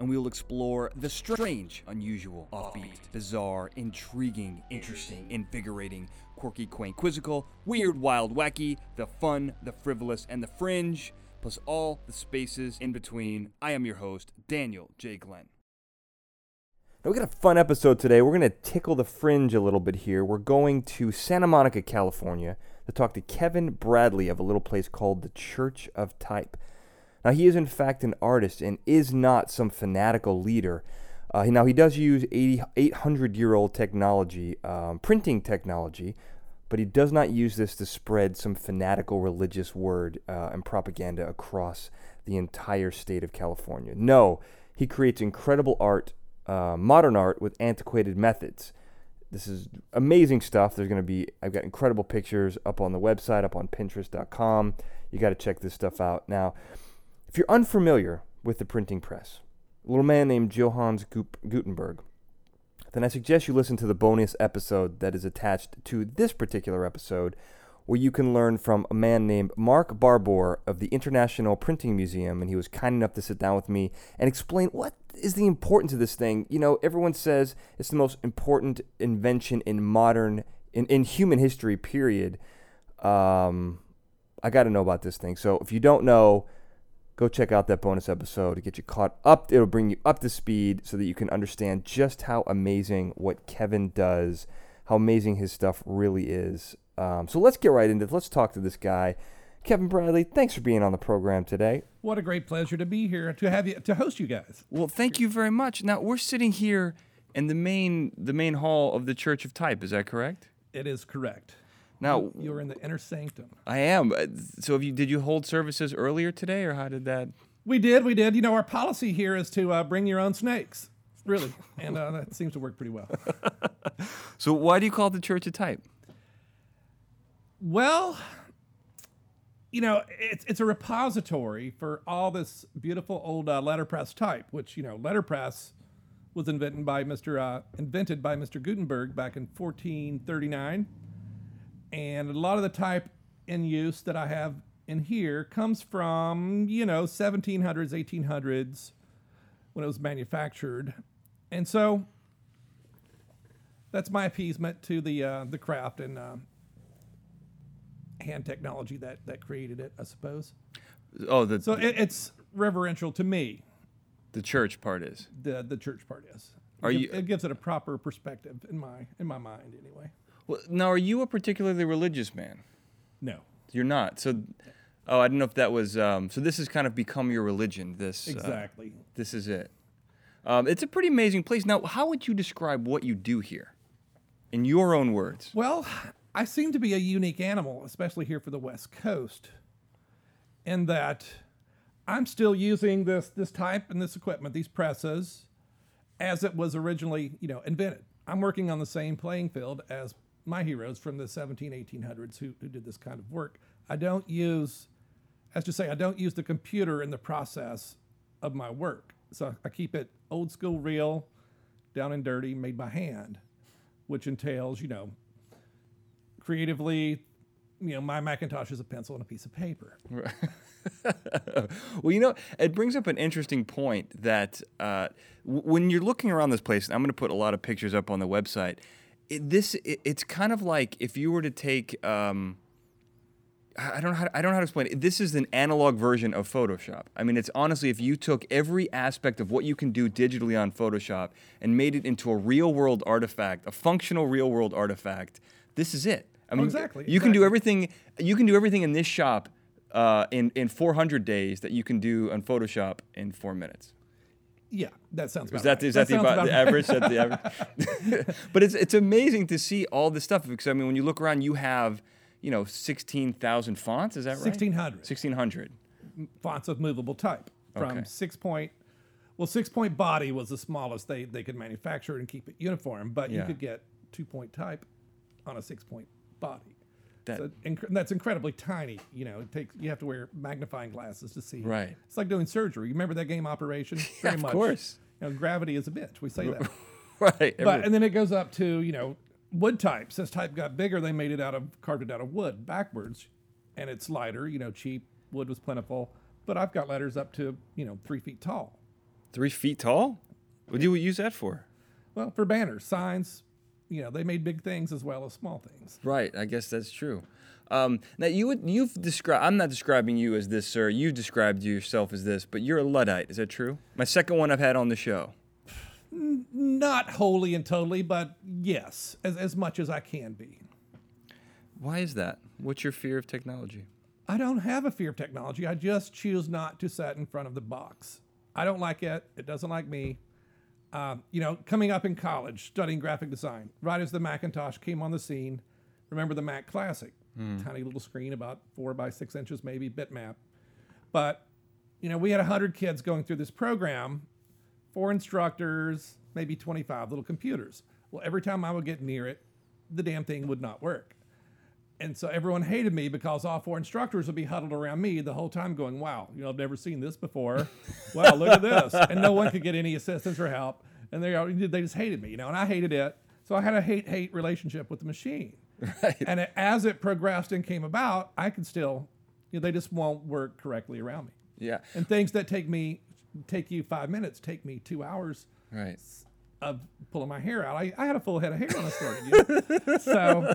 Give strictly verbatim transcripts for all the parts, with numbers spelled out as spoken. and we will explore the strange, unusual, offbeat, bizarre, intriguing, interesting, invigorating, quirky, quaint, quizzical, weird, wild, wacky, the fun, the frivolous, and the fringe, plus all the spaces in between. I am your host, Daniel J. Glenn. Now we got a fun episode today. We're going to tickle the fringe a little bit here. We're going to Santa Monica, California, to talk to Kevin Bradley of a little place called the Church of Type. Now, he is, in fact, an artist and is not some fanatical leader. Uh, now, he does use eight hundred-year-old technology, um, printing technology, but he does not use this to spread some fanatical religious word uh, and propaganda across the entire state of California. No, he creates incredible art, uh, modern art, with antiquated methods. This is amazing stuff. There's going to be, I've got incredible pictures up on the website, up on Pinterest dot com. You got to check this stuff out. Now, if you're unfamiliar with the printing press, a little man named Johannes Gutenberg, then I suggest you listen to the bonus episode that is attached to this particular episode, where you can learn from a man named Mark Barbour of the International Printing Museum, and he was kind enough to sit down with me and explain what is the importance of this thing. You know, everyone says it's the most important invention in modern, in, in human history, period. Um, I got to know about this thing. So if you don't know, go check out that bonus episode to get you caught up. It'll bring you up to speed so that you can understand just how amazing what Kevin does, how amazing his stuff really is. Um, so let's get right into it. Let's talk to this guy, Kevin Bradley. Thanks for being on the program today. What a great pleasure to be here, to have you, to host you guys. Well, thank you very much. Now, we're sitting here in the main the main hall of the Church of Type. Is that correct? It is correct. Now you're in the inner sanctum. I am. So, have you, did you hold services earlier today, or how did that? We did. We did. You know, our policy here is to uh, bring your own snakes, really, and uh, that seems to work pretty well. So, why do you call it the Church of Type? Well, you know, it's it's a repository for all this beautiful old uh, letterpress type, which you know, letterpress was invented by Mister Uh, invented by Mister Gutenberg back in fourteen thirty-nine. And a lot of the type in use that I have in here comes from, you know, seventeen hundreds, eighteen hundreds, when it was manufactured. And so that's my appeasement to the uh, the craft and uh, hand technology that, that created it, I suppose. Oh, the, so it, it's reverential to me. The church part is. The the church part is. Are it, you, it gives it a proper perspective in my in my mind anyway. Now, are you a particularly religious man? No. You're not. So, oh, I don't know if that was, um, so this has kind of become your religion. This Exactly. Uh, this is it. Um, it's a pretty amazing place. Now, how would you describe what you do here in your own words? Well, I seem to be a unique animal, especially here for the West Coast, in that I'm still using this, this type and this equipment, these presses, as it was originally, you know, invented. I'm working on the same playing field as my heroes from the seventeen hundreds, eighteen hundreds who, who did this kind of work. I don't use, as to say, I don't use the computer in the process of my work. So I keep it old school, real, down and dirty, made by hand, which entails, you know, creatively, you know, my Macintosh is a pencil and a piece of paper. Right. Well, you know, it brings up an interesting point that uh, w- when you're looking around this place, and I'm going to put a lot of pictures up on the website, It, this it, it's kind of like if you were to take um, I don't know how to, I don't know how to explain it. This is an analog version of Photoshop. I mean, it's honestly, if you took every aspect of what you can do digitally on Photoshop and made it into a real world artifact, a functional real world artifact, this is it. I mean, oh, exactly. You exactly. can do everything. You can do everything in this shop uh, in in four hundred days that you can do on Photoshop in four minutes. Yeah, that sounds about is that, right. Is that, that the, about, about the average? Right. That the average? But it's it's amazing to see all this stuff because, I mean, when you look around, you have, you know, sixteen thousand fonts. Is that right? sixteen hundred. sixteen hundred. Fonts of movable type from okay. six point, Well, six-point body was the smallest they, they could manufacture and keep it uniform, but yeah. you could get two-point type on a six-point body. That, so inc- that's incredibly tiny. You know, it takes you have to wear magnifying glasses to see. Right. It's like doing surgery. You remember that game Operation? Very much. Of course. You know, gravity is a bitch. We say that. Right. But, and then it goes up to, you know, wood type. Since type got bigger, they made it out of, carved it out of wood backwards, and it's lighter, you know, cheap. Wood was plentiful. But I've got letters up to, you know, three feet tall. Three feet tall? What do you use that for? Well, for banners, signs. You know, they made big things as well as small things. Right. I guess that's true. Um, now, you would, you've described... I'm not describing you as this, sir. You described yourself as this, but you're a Luddite. Is that true? My second one I've had on the show. Not wholly and totally, but yes, as, as much as I can be. Why is that? What's your fear of technology? I don't have a fear of technology. I just choose not to sit in front of the box. I don't like it. It doesn't like me. Uh, you know, coming up in college, studying graphic design, right as the Macintosh came on the scene, remember the Mac Classic, mm. tiny little screen about four by six inches, maybe, bitmap. But, you know, we had one hundred kids going through this program, four instructors, maybe twenty-five little computers. Well, every time I would get near it, the damn thing would not work. And so everyone hated me because all four instructors would be huddled around me the whole time going, wow, you know, I've never seen this before. Wow, look at this. And no one could get any assistance or help. And they they just hated me, you know, and I hated it. So I had a hate-hate relationship with the machine. Right. And it, as it progressed and came about, I could still, you know, they just won't work correctly around me. Yeah. And things that take me, take you five minutes, take me two hours. Right. Of pulling my hair out. I, I had a full head of hair when I started. You know? So...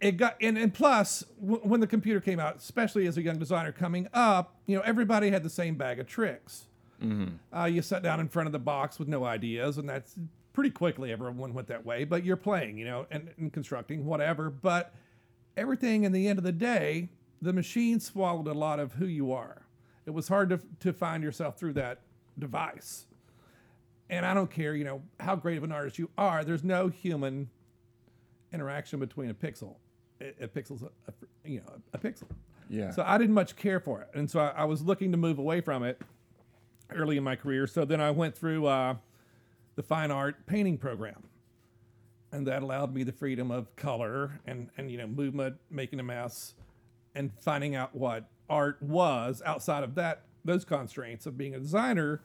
It got and, and plus, w- when the computer came out, especially as a young designer coming up, you know, everybody had the same bag of tricks. Mm-hmm. Uh, you sat down in front of the box with no ideas, and that's pretty quickly everyone went that way. But you're playing, you know, and, and constructing, whatever. But everything in the end of the day, the machine swallowed a lot of who you are. It was hard to to find yourself through that device. And I don't care, you know, how great of an artist you are, there's no human interaction between a pixel. A pixel's, a, a, you know, a pixel. Yeah. So I didn't much care for it, and so I, I was looking to move away from it early in my career. So then I went through uh, the fine art painting program, and that allowed me the freedom of color and and you know movement, making a mess, and finding out what art was outside of that those constraints of being a designer.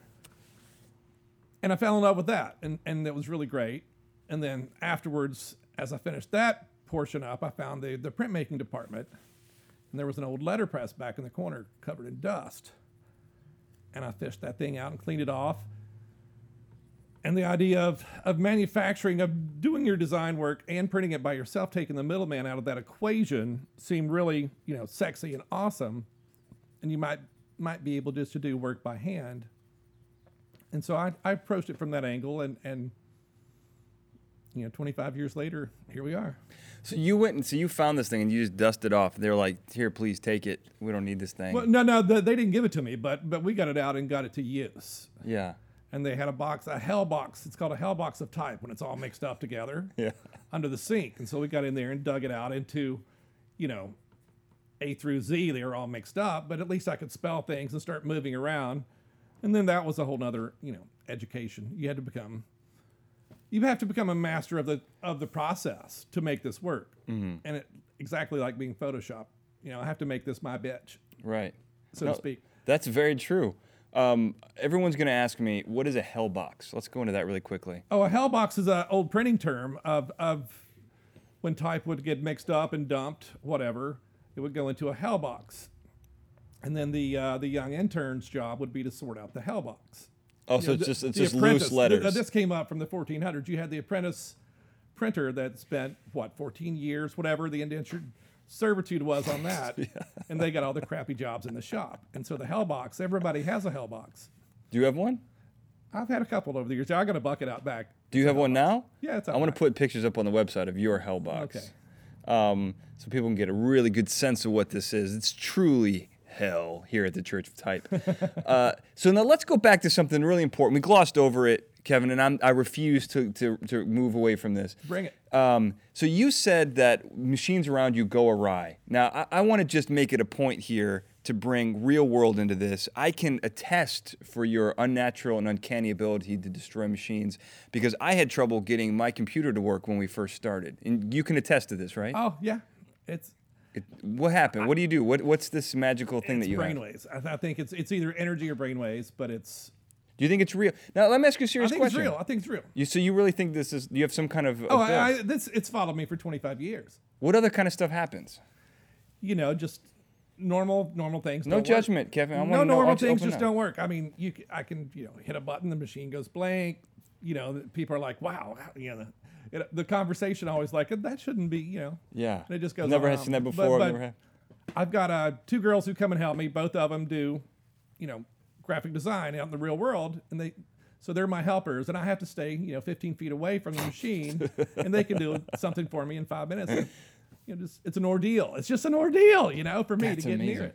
And I fell in love with that, and and it was really great. And then afterwards, as I finished that portion up, I found the, the printmaking department, and there was an old letterpress back in the corner covered in dust. And I fished that thing out and cleaned it off. And the idea of, of manufacturing, of doing your design work and printing it by yourself, taking the middleman out of that equation, seemed really, you know, sexy and awesome. And you might might be able just to do work by hand. And so I, I approached it from that angle, and and you know, twenty-five years later, here we are. So you went and so you found this thing and you just dusted off. They were like, "Here, please take it. We don't need this thing." Well, no, no, the, they didn't give it to me, but but we got it out and got it to use. Yeah. And they had a box, a hell box. It's called a hell box of type when it's all mixed up together. Yeah. Under the sink, and so we got in there and dug it out into, you know, A through Z. They were all mixed up, but at least I could spell things and start moving around. And then that was a whole nother, you know, education. You had to become. You have to become a master of the of the process to make this work, mm-hmm. and it, exactly like being Photoshop, you know, I have to make this my bitch, right, so no, to speak. That's very true. Um, everyone's going to ask me, what is a hell box? Let's go into that really quickly. Oh, a hell box is an old printing term of of when type would get mixed up and dumped, whatever. It would go into a hell box, and then the uh, the young intern's job would be to sort out the hell box. Oh, you so know, it's just, it's just loose letters. The, this came up from the fourteen hundreds. You had the apprentice printer that spent, what, fourteen years, whatever the indentured servitude was on that. Yeah. And they got all the crappy jobs in the shop. And so the hell box, everybody has a hell box. Do you have one? I've had a couple over the years. I got a bucket out back. Do you have one now? Yeah, it's out back. I want to put pictures up on the website of your hell box. Okay. Um, so people can get a really good sense of what this is. It's truly... hell here at the Church of Type. uh, so now let's go back to something really important. We glossed over it, Kevin, and I'm, I refuse to, to, to move away from this. Bring it. Um, so you said that machines around you go awry. Now, I, I want to just make it a point here to bring real world into this. I can attest for your unnatural and uncanny ability to destroy machines, because I had trouble getting my computer to work when we first started. And you can attest to this, right? Oh, yeah. It's... It, what happened? I, what do you do? What What's this magical thing that you brain have? Brainwaves. I, th- I think it's it's either energy or brainwaves, but it's... Do you think it's real? Now, let me ask you a serious question. I think question. it's real. I think it's real. You, so you really think this is... You have some kind of... Oh, I, I, this it's followed me for twenty-five years. What other kind of stuff happens? You know, just... Normal, normal things. No judgment, work. Kevin. I want no to know, normal things just up. Don't work. I mean, you, I can, you know, hit a button, the machine goes blank. You know, people are like, "Wow," you know, the, the conversation always like that shouldn't be, you know. Yeah. And it just goes. Never had seen that before. But, but Never I've got uh, two girls who come and help me. Both of them do, you know, graphic design out in the real world, and they, so they're my helpers, and I have to stay, you know, fifteen feet away from the machine, and they can do something for me in five minutes. You know, just, it's an ordeal. It's just an ordeal, you know, for me That's to get amazing. Near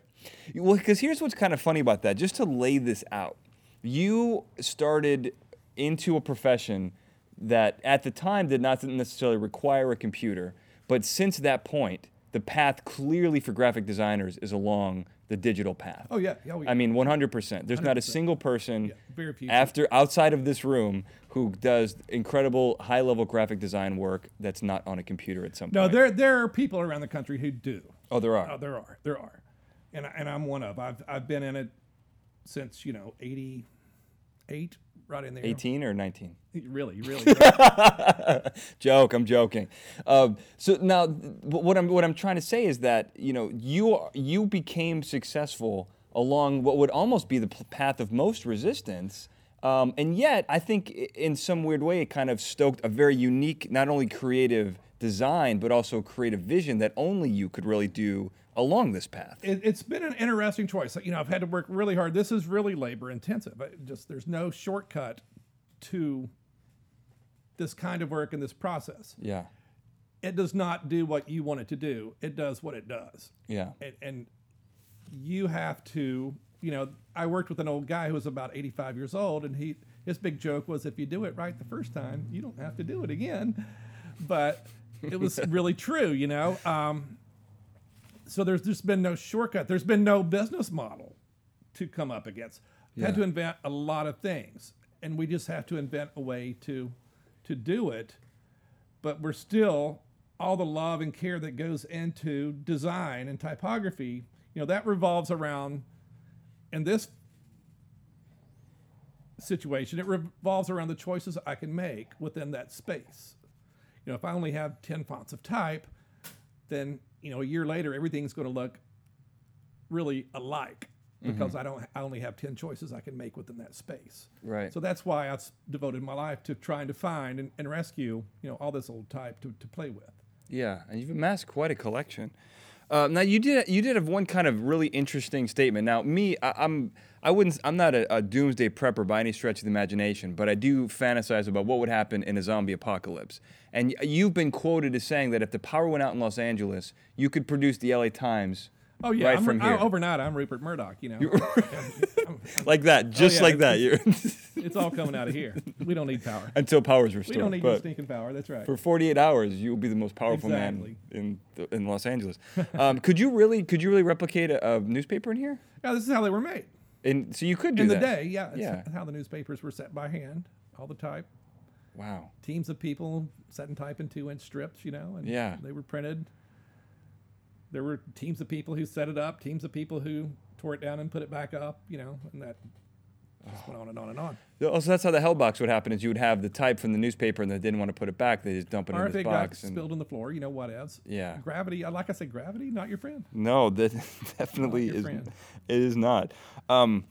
it. Well, because here's what's kind of funny about that. Just to lay this out, you started into a profession that at the time did not necessarily require a computer. But since that point, the path clearly for graphic designers is along the digital path. Oh, yeah. yeah, oh, yeah. I mean, one hundred percent. There's one hundred percent. Not a single person yeah, after outside of this room who does incredible high-level graphic design work that's not on a computer at some no, point. No, there there are people around the country who do. Oh, there are. Oh, there are. There are. And and I'm one of. I've I've been in it since, you know, eighty-eight, right in there. eighteen or nineteen? Really, really. Right. Joke, I'm joking. Uh, so now what I'm what I'm trying to say is that, you know, you are, you became successful along what would almost be the path of most resistance. Um, and yet, I think in some weird way, it kind of stoked a very unique, not only creative design, but also creative vision that only you could really do along this path. It, it's been an interesting choice. You know, I've had to work really hard. This is really labor intensive. I just there's no shortcut to this kind of work and this process. Yeah. It does not do what you want it to do. It does what it does. Yeah. And, and you have to... You know, I worked with an old guy who was about eighty-five years old, and he his big joke was, if you do it right the first time, you don't have to do it again. But it was really true, you know. Um, so there's just been no shortcut. There's been no business model to come up against. Yeah. Had to invent a lot of things, and we just have to invent a way to to do it. But we're still, all the love and care that goes into design and typography, you know, that revolves around... In this situation, it revolves around the choices I can make within that space. You know, if I only have ten fonts of type, then, you know, a year later, everything's going to look really alike because mm-hmm. I don't. I only have ten choices I can make within that space. Right. So that's why I've devoted my life to trying to find and, and rescue, you know, all this old type to, to play with. Yeah, and you've amassed quite a collection. Uh, now you did you did have one kind of really interesting statement. Now me, I, I'm I wouldn't I'm not a, a doomsday prepper by any stretch of the imagination, but I do fantasize about what would happen in a zombie apocalypse. And you've been quoted as saying that if the power went out in Los Angeles, you could produce the L A Times. Oh yeah, right I'm, from here. I, overnight I'm Rupert Murdoch, you know, I'm, I'm, like that, just oh, yeah, like it's, that. You're it's all coming out of here. We don't need power until power's restored. We don't need your stinking power. That's right. For forty-eight hours, you'll be the most powerful exactly. man in in Los Angeles. um, could you really could you really replicate a, a newspaper in here? Yeah, this is how they were made. And so you could do in that. The day. Yeah, that's yeah. how the newspapers were set by hand, all the type. Wow. Teams of people setting type in two inch strips, you know, and yeah. they were printed. There were teams of people who set it up, teams of people who tore it down and put it back up, you know, and that just went on and on and on. Oh, so that's how the hell box would happen, is you would have the type from the newspaper and they didn't want to put it back, they just dump it or in this box. Or if it got spilled on the floor, you know, whatevs. Yeah. Gravity, like I said, gravity, not your friend. No, that definitely is, friend. It is not. Um,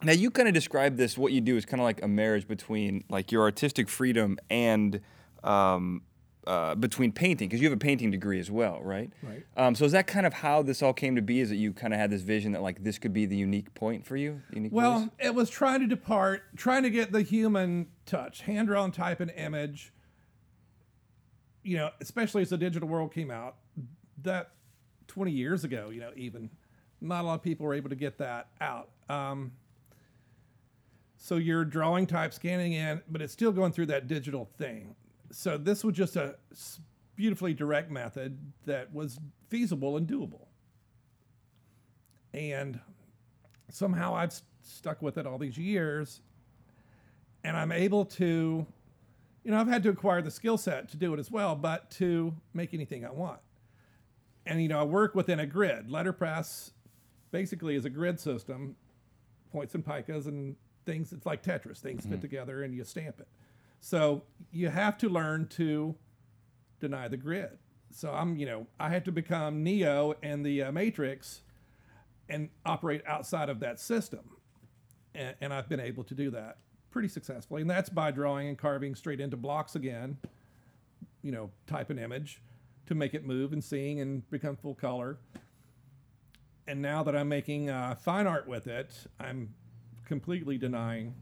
now, you kind of describe this, what you do is kind of like a marriage between, like, your artistic freedom and... Um, Uh, between painting, because you have a painting degree as well, right? Right. Um, so is that kind of how this all came to be? Is that you kind of had this vision that like this could be the unique point for you? Unique well, place? It was trying to depart, trying to get the human touch, hand-drawn type and image. You know, especially as the digital world came out, that twenty years ago, you know, even not a lot of people were able to get that out. Um, so you're drawing type, scanning in, but it's still going through that digital thing. So this was just a beautifully direct method that was feasible and doable. And somehow I've st- stuck with it all these years. And I'm able to, you know, I've had to acquire the skill set to do it as well, but to make anything I want. And, you know, I work within a grid. Letterpress basically is a grid system, points and picas and things. It's like Tetris. Things mm. fit together and you stamp it. So you have to learn to deny the grid. So I'm, you know, I had to become Neo and the uh, Matrix and operate outside of that system. And, and I've been able to do that pretty successfully. And that's by drawing and carving straight into blocks again, you know, type an image to make it move and seeing and become full color. And now that I'm making uh, fine art with it, I'm completely denying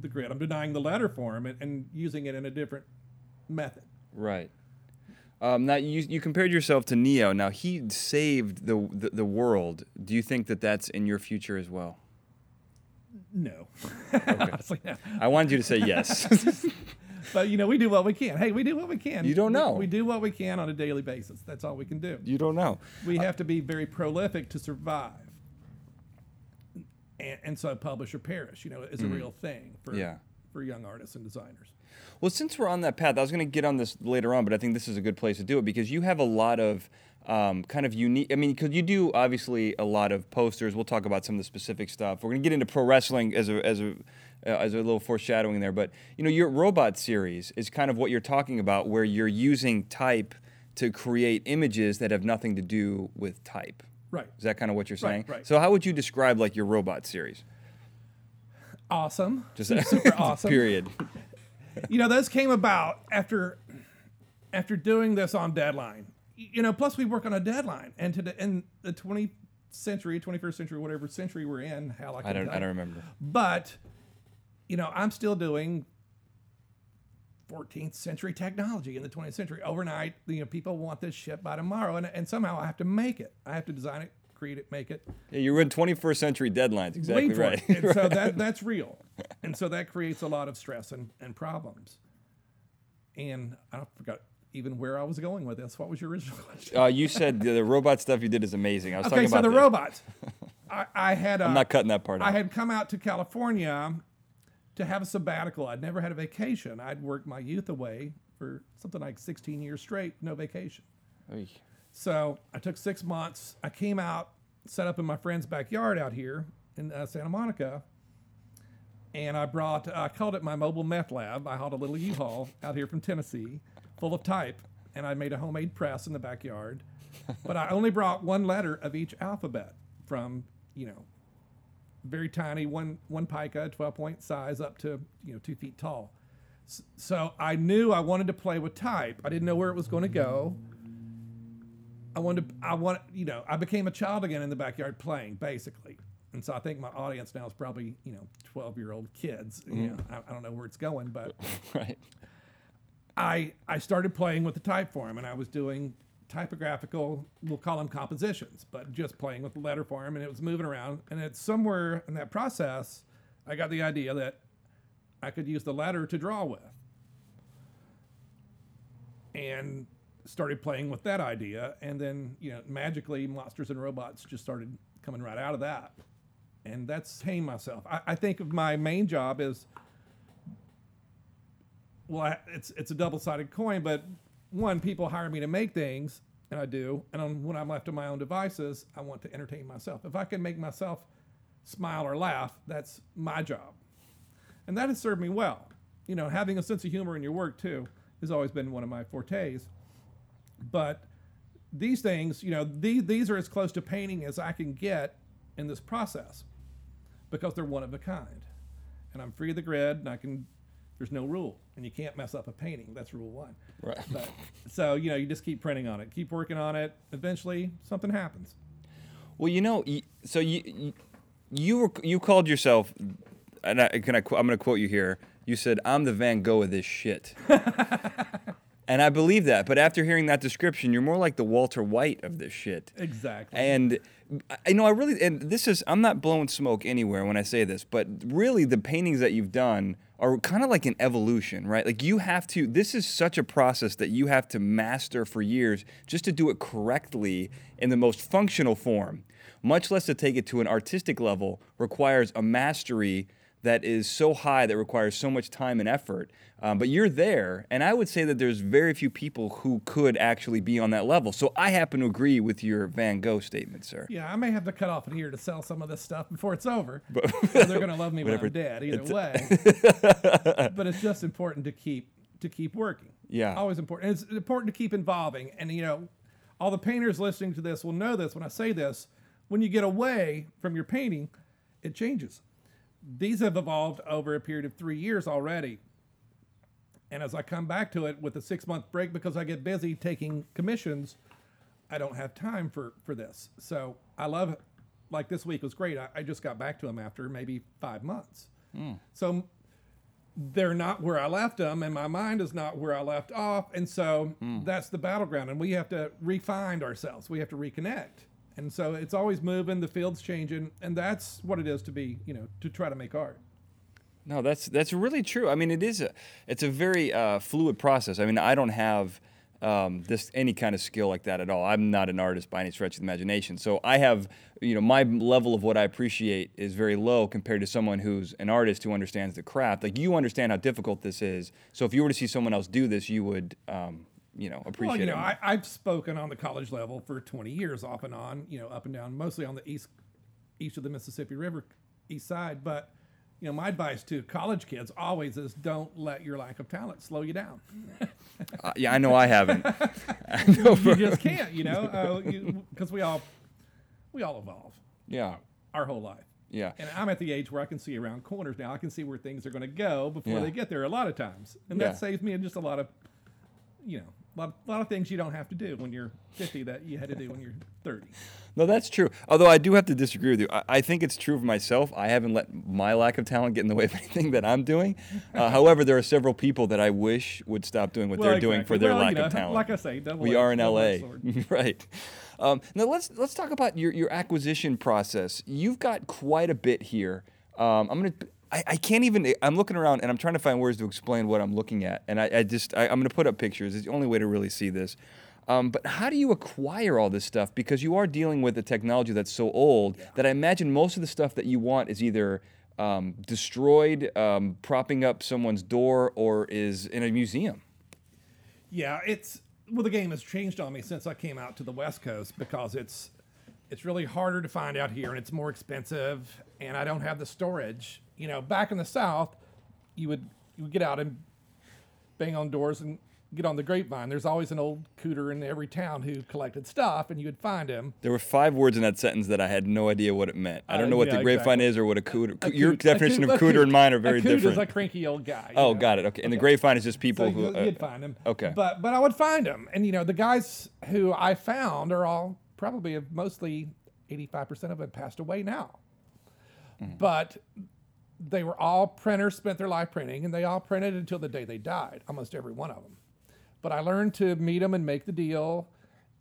the grid. I'm denying the letter form and, and using it in a different method. Right. Um, now you you compared yourself to Neo. Now he saved the, the the world. Do you think that that's in your future as well? No. Okay. Honestly, no. I wanted you to say yes. But you know, we do what we can. Hey, we do what we can. You don't know. We, we do what we can on a daily basis. That's all we can do. You don't know. We have to be very prolific to survive. And, and so publish or perish, you know, is a mm. real thing for yeah. for young artists and designers. Well, since we're on that path, I was going to get on this later on, but I think this is a good place to do it because you have a lot of um, kind of unique, I mean, because you do obviously a lot of posters. We'll talk about some of the specific stuff. We're going to get into pro wrestling as a, as a, uh, as a little foreshadowing there, but you know, your robot series is kind of what you're talking about where you're using type to create images that have nothing to do with type. Right. Is that kind of what you're saying? Right, right. So how would you describe like your robot series? Awesome. Just super awesome. Period. You know, those came about after after doing this on deadline. You know, plus we work on a deadline, and today in the twentieth century, twenty-first century, whatever century we're in, hell, I can't I don't, I don't remember. But you know, I'm still doing fourteenth century technology in the twentieth century. Overnight, you know, people want this shit by tomorrow, and and somehow I have to make it. I have to design it, create it, make it. Yeah, you're in twenty-first century deadlines, exactly right. And right. So that that's real, and so that creates a lot of stress and, and problems. And I forgot even where I was going with this. What was your original question? Uh, you said the, the robot stuff you did is amazing. I was okay, talking so about the that. robots. I, I had. A, I'm not cutting that part out. I had come out to California to have a sabbatical. I'd never had a vacation. I'd worked my youth away for something like sixteen years straight, no vacation. Oy. So I took six months. I came out, set up in my friend's backyard out here in uh, Santa Monica, and I brought, uh, I called it my mobile meth lab. I hauled a little U-Haul out here from Tennessee full of type, and I made a homemade press in the backyard. But I only brought one letter of each alphabet from, you know, very tiny, one one pica, twelve-point size, up to, you know, two feet tall. So I knew I wanted to play with type. I didn't know where it was going to go. I wanted to, I want, you know, I became a child again in the backyard playing, basically. And so I think my audience now is probably, you know, twelve-year-old kids. Mm-hmm. You know, I, I don't know where it's going, but right. I I started playing with the type form, and I was doing typographical, we'll call them compositions, but just playing with the letter form, and it was moving around. And it's somewhere in that process, I got the idea that I could use the letter to draw with. And started playing with that idea, and then, you know, magically Monsters and Robots just started coming right out of that. And that's hanging myself. I, I think of my main job is, well, I, it's it's a double-sided coin, but one, people hire me to make things, and I do. And on, when I'm left to my own devices, I want to entertain myself. If I can make myself smile or laugh, that's my job. And that has served me well. You know, having a sense of humor in your work, too, has always been one of my fortes. But these things, you know, the, these are as close to painting as I can get in this process because they're one of a kind. And I'm free of the grid, and I can... There's no rule, and you can't mess up a painting. That's rule one. Right. But, so, you know, you just keep printing on it, keep working on it. Eventually, something happens. Well, you know, so you you were, you called yourself, and I, can I, I'm going to quote you here. You said, "I'm the Van Gogh of this shit." And I believe that, but after hearing that description, you're more like the Walter White of this shit. Exactly. And you know, I really, and this is, I'm not blowing smoke anywhere when I say this, but really the paintings that you've done are kind of like an evolution, right? Like you have to, this is such a process that you have to master for years just to do it correctly in the most functional form. much less to take it to an artistic level, requires a mastery that is so high, that requires so much time and effort. Um, but you're there, and I would say that there's very few people who could actually be on that level. So I happen to agree with your Van Gogh statement, sir. Yeah, I may have to cut off it here to sell some of this stuff before it's over. But so they're going to love me when I'm dead, either way. But it's just important to keep to keep working. Yeah. Always important. And it's important to keep involving. And, you know, all the painters listening to this will know this when I say this. When you get away from your painting, it changes. These have evolved over a period of three years already. And as I come back to it with a six-month break because I get busy taking commissions, I don't have time for, for this. So I love it. Like this week was great. I, I just got back to them after maybe five months. Mm. So they're not where I left them, and my mind is not where I left off. And so mm. that's the battleground. And we have to re-find ourselves. We have to reconnect. And so it's always moving, the field's changing, and that's what it is to be, you know, to try to make art. No, that's that's really true. I mean, it is a, it's a very uh, fluid process. I mean, I don't have um, this any kind of skill like that at all. I'm not an artist by any stretch of the imagination. So I have, you know, my level of what I appreciate is very low compared to someone who's an artist who understands the craft. Like, you understand how difficult this is. So if you were to see someone else do this, you would... Um, you know, appreciate it. Well, you know, I, I've spoken on the college level for twenty years off and on, you know, up and down, mostly on the east, east of the Mississippi River, east side. But, you know, my advice to college kids always is don't let your lack of talent slow you down. uh, yeah, I know I haven't. I know you just can't, you know, because uh, we all we all evolve. Yeah. Our whole life. Yeah. And I'm at the age where I can see around corners now. I can see where things are going to go before yeah. they get there a lot of times. And yeah. that saves me just a lot of, you know, A lot, a lot of things you don't have to do when you're fifty that you had to do when you're thirty. No, that's true. Although I do have to disagree with you. I, I think it's true for myself. I haven't let my lack of talent get in the way of anything that I'm doing. Uh, however, there are several people that I wish would stop doing what well, they're exactly. doing for their well, lack you know, of talent. Like I say, double we X, are in L A, right? Um, now let's let's talk about your your acquisition process. You've got quite a bit here. Um, I'm gonna. I, I can't even, I'm looking around and I'm trying to find words to explain what I'm looking at. And I, I just, I, I'm going to put up pictures. It's the only way to really see this. Um, but how do you acquire all this stuff? Because you are dealing with a technology that's so old yeah. that I imagine most of the stuff that you want is either um, destroyed, um, propping up someone's door, or is in a museum. Yeah, it's, well, the game has changed on me since I came out to the West Coast because it's, it's really harder to find out here and it's more expensive and I don't have the storage. You know, back in the South, you would you would get out and bang on doors and get on the grapevine. There's always an old cooter in every town who collected stuff, and you would find him. There were five words in that sentence that I had no idea what it meant. I don't uh, know what yeah, the grapevine exactly. is or what a cooter. A, a your coot, definition coot, of cooter coot, and mine are very a coot different. A is a cranky old guy. Oh, know? Got it. Okay, and okay. the grapevine is just people so who you, uh, you'd find him. Okay, but but I would find him, and you know the guys who I found are all probably have mostly eighty-five percent of them passed away now, mm. but. They were all printers, spent their life printing, and they all printed until the day they died, almost every one of them. But I learned to meet them and make the deal,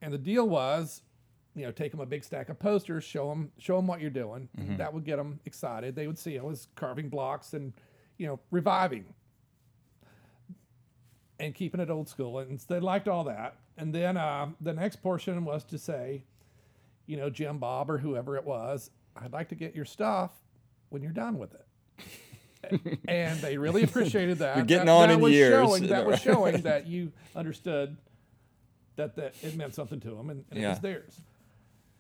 and the deal was, you know, take them a big stack of posters, show them, show them what you're doing. Mm-hmm. That would get them excited. They would see I was carving blocks and, you know, reviving and keeping it old school, and they liked all that. And then uh, the next portion was to say, you know, Jim, Bob, or whoever it was, I'd like to get your stuff when you're done with it. And they really appreciated that. You're getting that, on that in was years. Showing, that was showing that you understood that, that it meant something to them and, and yeah. it was theirs.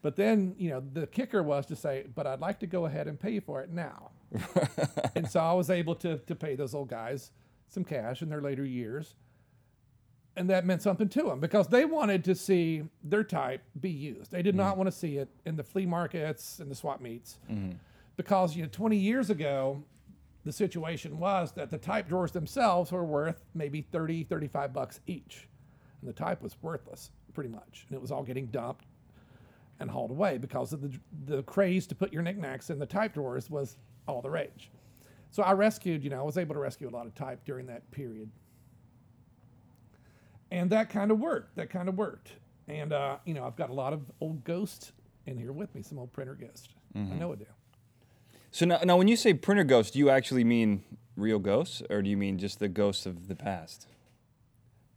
But then, you know, the kicker was to say, but I'd like to go ahead and pay for it now. And so I was able to to pay those old guys some cash in their later years. And that meant something to them because they wanted to see their type be used. They did mm. not want to see it in the flea markets and the swap meets. Mm. Because, you know, twenty years ago, the situation was that the type drawers themselves were worth maybe thirty, thirty-five bucks each. And the type was worthless, pretty much. And it was all getting dumped and hauled away because of the the craze to put your knickknacks in the type drawers was all the rage. So I rescued, you know, I was able to rescue a lot of type during that period. And that kind of worked. That kind of worked. And, uh, you know, I've got a lot of old ghosts in here with me, some old printer ghosts. Mm-hmm. I know I do. So now, now when you say printer ghost, do you actually mean real ghosts, or do you mean just the ghosts of the past,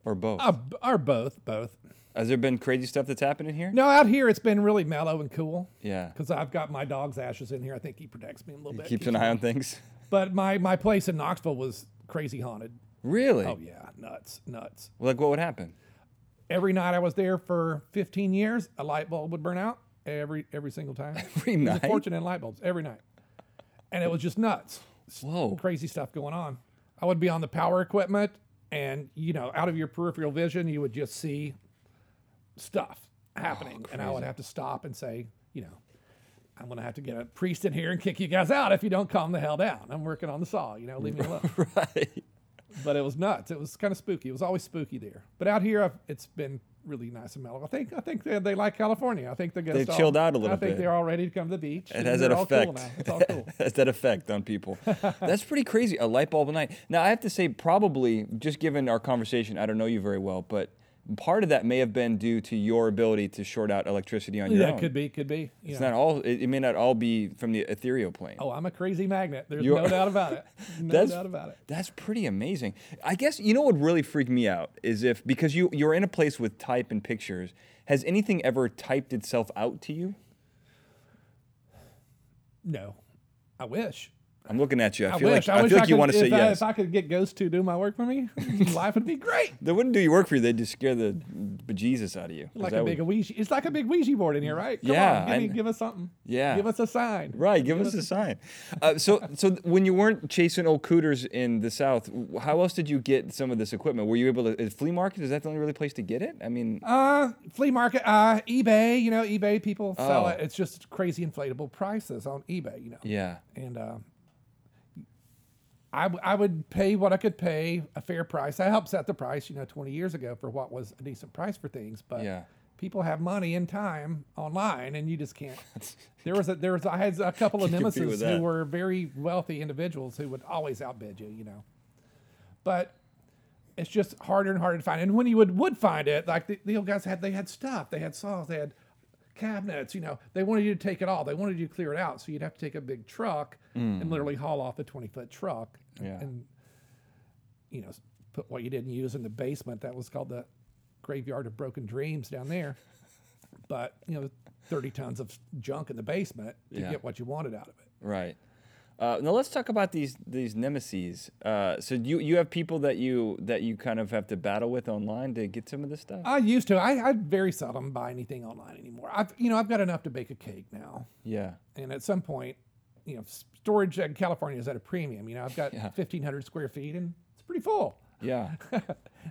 or both? Uh, or both, both. Has there been crazy stuff that's happened in here? No, out here it's been really mellow and cool. Yeah. Because I've got my dog's ashes in here. I think he protects me a little he bit. Keeps, keeps an eye on things. But my, my place in Knoxville was crazy haunted. Really? Oh, yeah. Nuts. Nuts. Like, what would happen? Every night I was there for fifteen years, a light bulb would burn out every every single time. Every night? It was a fortune in light bulbs every night. And it was just nuts. Whoa. Crazy stuff going on. I would be on the power equipment, and, you know, out of your peripheral vision, you would just see stuff happening. Oh, and I would have to stop and say, you know, I'm going to have to get a priest in here and kick you guys out if you don't calm the hell down. I'm working on the saw, you know, leave me alone. Right. But it was nuts. It was kind of spooky. It was always spooky there. But out here, I've, it's been really nice and mellow. I think I think they, they like California. I think they they've all, chilled out a little I bit. I think they're all ready to come to the beach. It has that effect. Cool now. It's all cool. It has that effect on people. That's pretty crazy. A light bulb a night. Now, I have to say, probably, just given our conversation, I don't know you very well, but part of that may have been due to your ability to short out electricity on your yeah, own. Yeah, could be, could be. It's know. not all. It, it may not all be from the ethereal plane. Oh, I'm a crazy magnet. There's You're, no doubt about it. No doubt about it. That's pretty amazing. I guess, you know what really freaked me out is if, because you, you're in a place with type and pictures, has anything ever typed itself out to you? No. I wish. I'm looking at you. I, I feel wish. like I, I wish feel like I could, you want to say I, yes. If I could get ghosts to do my work for me, life would be great. They wouldn't do your work for you. They'd just scare the bejesus out of you. Like a big would... Ouija. It's like a big Ouija board in here, right? Come yeah. On, give, me, give us something. Yeah. Give us a sign. Right. Give, give us, us a sign. uh, so, so when you weren't chasing old cooters in the South, how else did you get some of this equipment? Were you able to flea market? Is that the only really place to get it? I mean, uh, flea market, uh, eBay. You know, eBay people oh. sell it. It's just crazy inflatable prices on eBay. You know. Yeah. And. Uh, I, w- I would pay what I could pay, a fair price. I helped set the price, you know, twenty years ago for what was a decent price for things. But yeah. people have money and time online, and you just can't. There was a there was I had a couple of nemesis who were very wealthy individuals who would always outbid you, you know. But it's just harder and harder to find. And when you would, would find it, like the, the old guys had, they had stuff, they had saws, they had cabinets, you know, they wanted you to take it all. They wanted you to clear it out, so you'd have to take a big truck mm. and literally haul off the twenty-foot truck yeah. and, you know, put what you didn't use in the basement. That was called the Graveyard of Broken Dreams down there. But, you know, thirty tons of junk in the basement to yeah. get what you wanted out of it. Right. Uh, now let's talk about these these nemeses. Uh, so you you have people that you that you kind of have to battle with online to get some of this stuff. I used to. I, I very seldom buy anything online anymore. I've you know I've got enough to bake a cake now. Yeah. And at some point, you know, storage in California is at a premium. You know, I've got yeah. fifteen hundred square feet and it's pretty full. Yeah.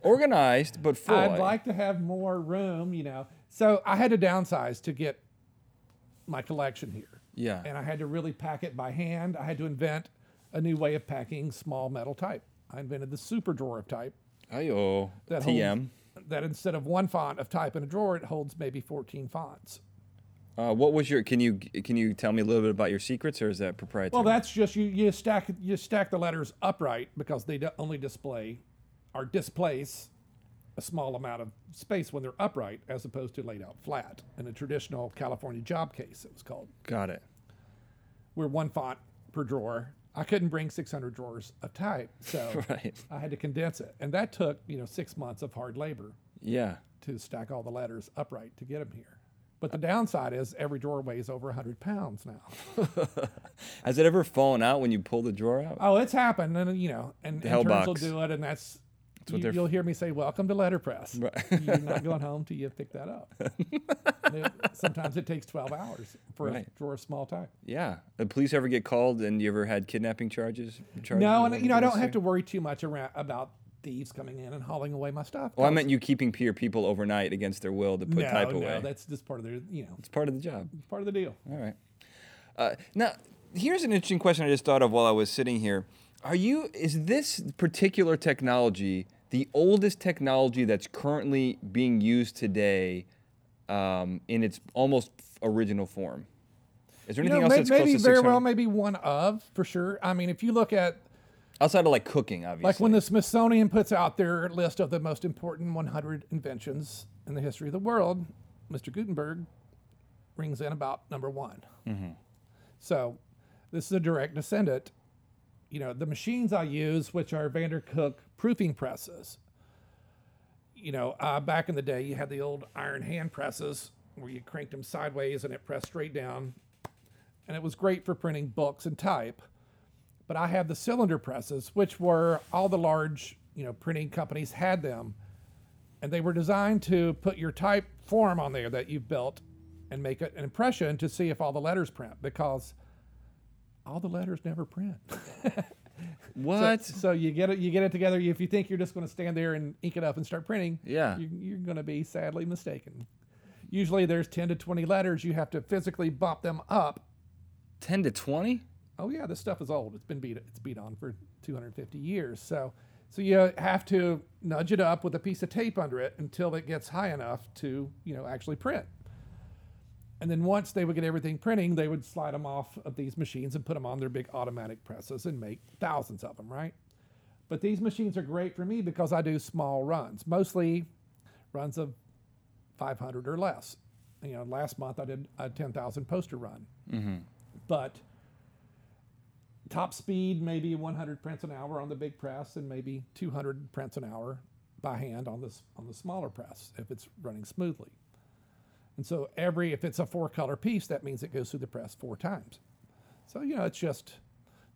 Organized but full. I'd like to have more room. You know, so I had to downsize to get my collection here. Yeah. And I had to really pack it by hand. I had to invent a new way of packing small metal type. I invented the super drawer of type. Ayo. That T M. Holds, that instead of one font of type in a drawer, it holds maybe fourteen fonts. Uh, what was your? Can you can you tell me a little bit about your secrets, or is that proprietary? Well, that's just you. You stack you stack the letters upright because they only display, or displace, a small amount of space when they're upright as opposed to laid out flat in a traditional California job case, it was called. Got it. We're one font per drawer. I couldn't bring six hundred drawers of type, so right. I had to condense it. And that took, you know, six months of hard labor yeah. to stack all the letters upright to get them here. But the downside is every drawer weighs over one hundred pounds now. Has it ever fallen out when you pull the drawer out? Oh, it's happened. And, you know, and the interns will do it, and that's... You, you'll hear me say, "Welcome to letterpress." Right. You're not going home till you pick that up. it, sometimes it takes twelve hours for right. a drawer of small type. Yeah. The police ever get called, and you ever had kidnapping charges? charges no, and you know I don't say? have to worry too much around, about thieves coming in and hauling away my stuff. Well, I meant you keeping peer people overnight against their will to put no, type away. No, that's just part of their, you know. It's part of the job. It's part of the deal. All right. Uh, now, here's an interesting question I just thought of while I was sitting here. Are you? Is this particular technology the oldest technology that's currently being used today um, in its almost original form? Is there anything you know, else may, that's maybe close to very well, maybe one of for sure. I mean, if you look at outside of like cooking, obviously, like when the Smithsonian puts out their list of the most important one hundred inventions in the history of the world, Mister Gutenberg rings in about number one. Mm-hmm. So, this is a direct descendant. You know, the machines I use, which are Vandercook proofing presses, you know, uh, back in the day, you had the old iron hand presses where you cranked them sideways and it pressed straight down. And it was great for printing books and type. But I had the cylinder presses, which were all the large, you know, printing companies had them. And they were designed to put your type form on there that you've built and make an impression to see if all the letters print, because all the letters never print. What? So, so you get it, you get it together. If you think you're just going to stand there and ink it up and start printing, yeah, you, you're going to be sadly mistaken. Usually there's ten to twenty letters. You have to physically bump them up. ten to twenty? Oh yeah, this stuff is old. It's been beat. It's beat on for two hundred fifty years. So, so you have to nudge it up with a piece of tape under it until it gets high enough to, you know, actually print. And then once they would get everything printing, they would slide them off of these machines and put them on their big automatic presses and make thousands of them, right? But these machines are great for me because I do small runs, mostly runs of five hundred or less. You know, last month I did a ten thousand poster run, mm-hmm. but top speed maybe one hundred prints an hour on the big press and maybe two hundred prints an hour by hand on this on the smaller press if it's running smoothly. And so every, if it's a four-color piece, that means it goes through the press four times. So, you know, it's just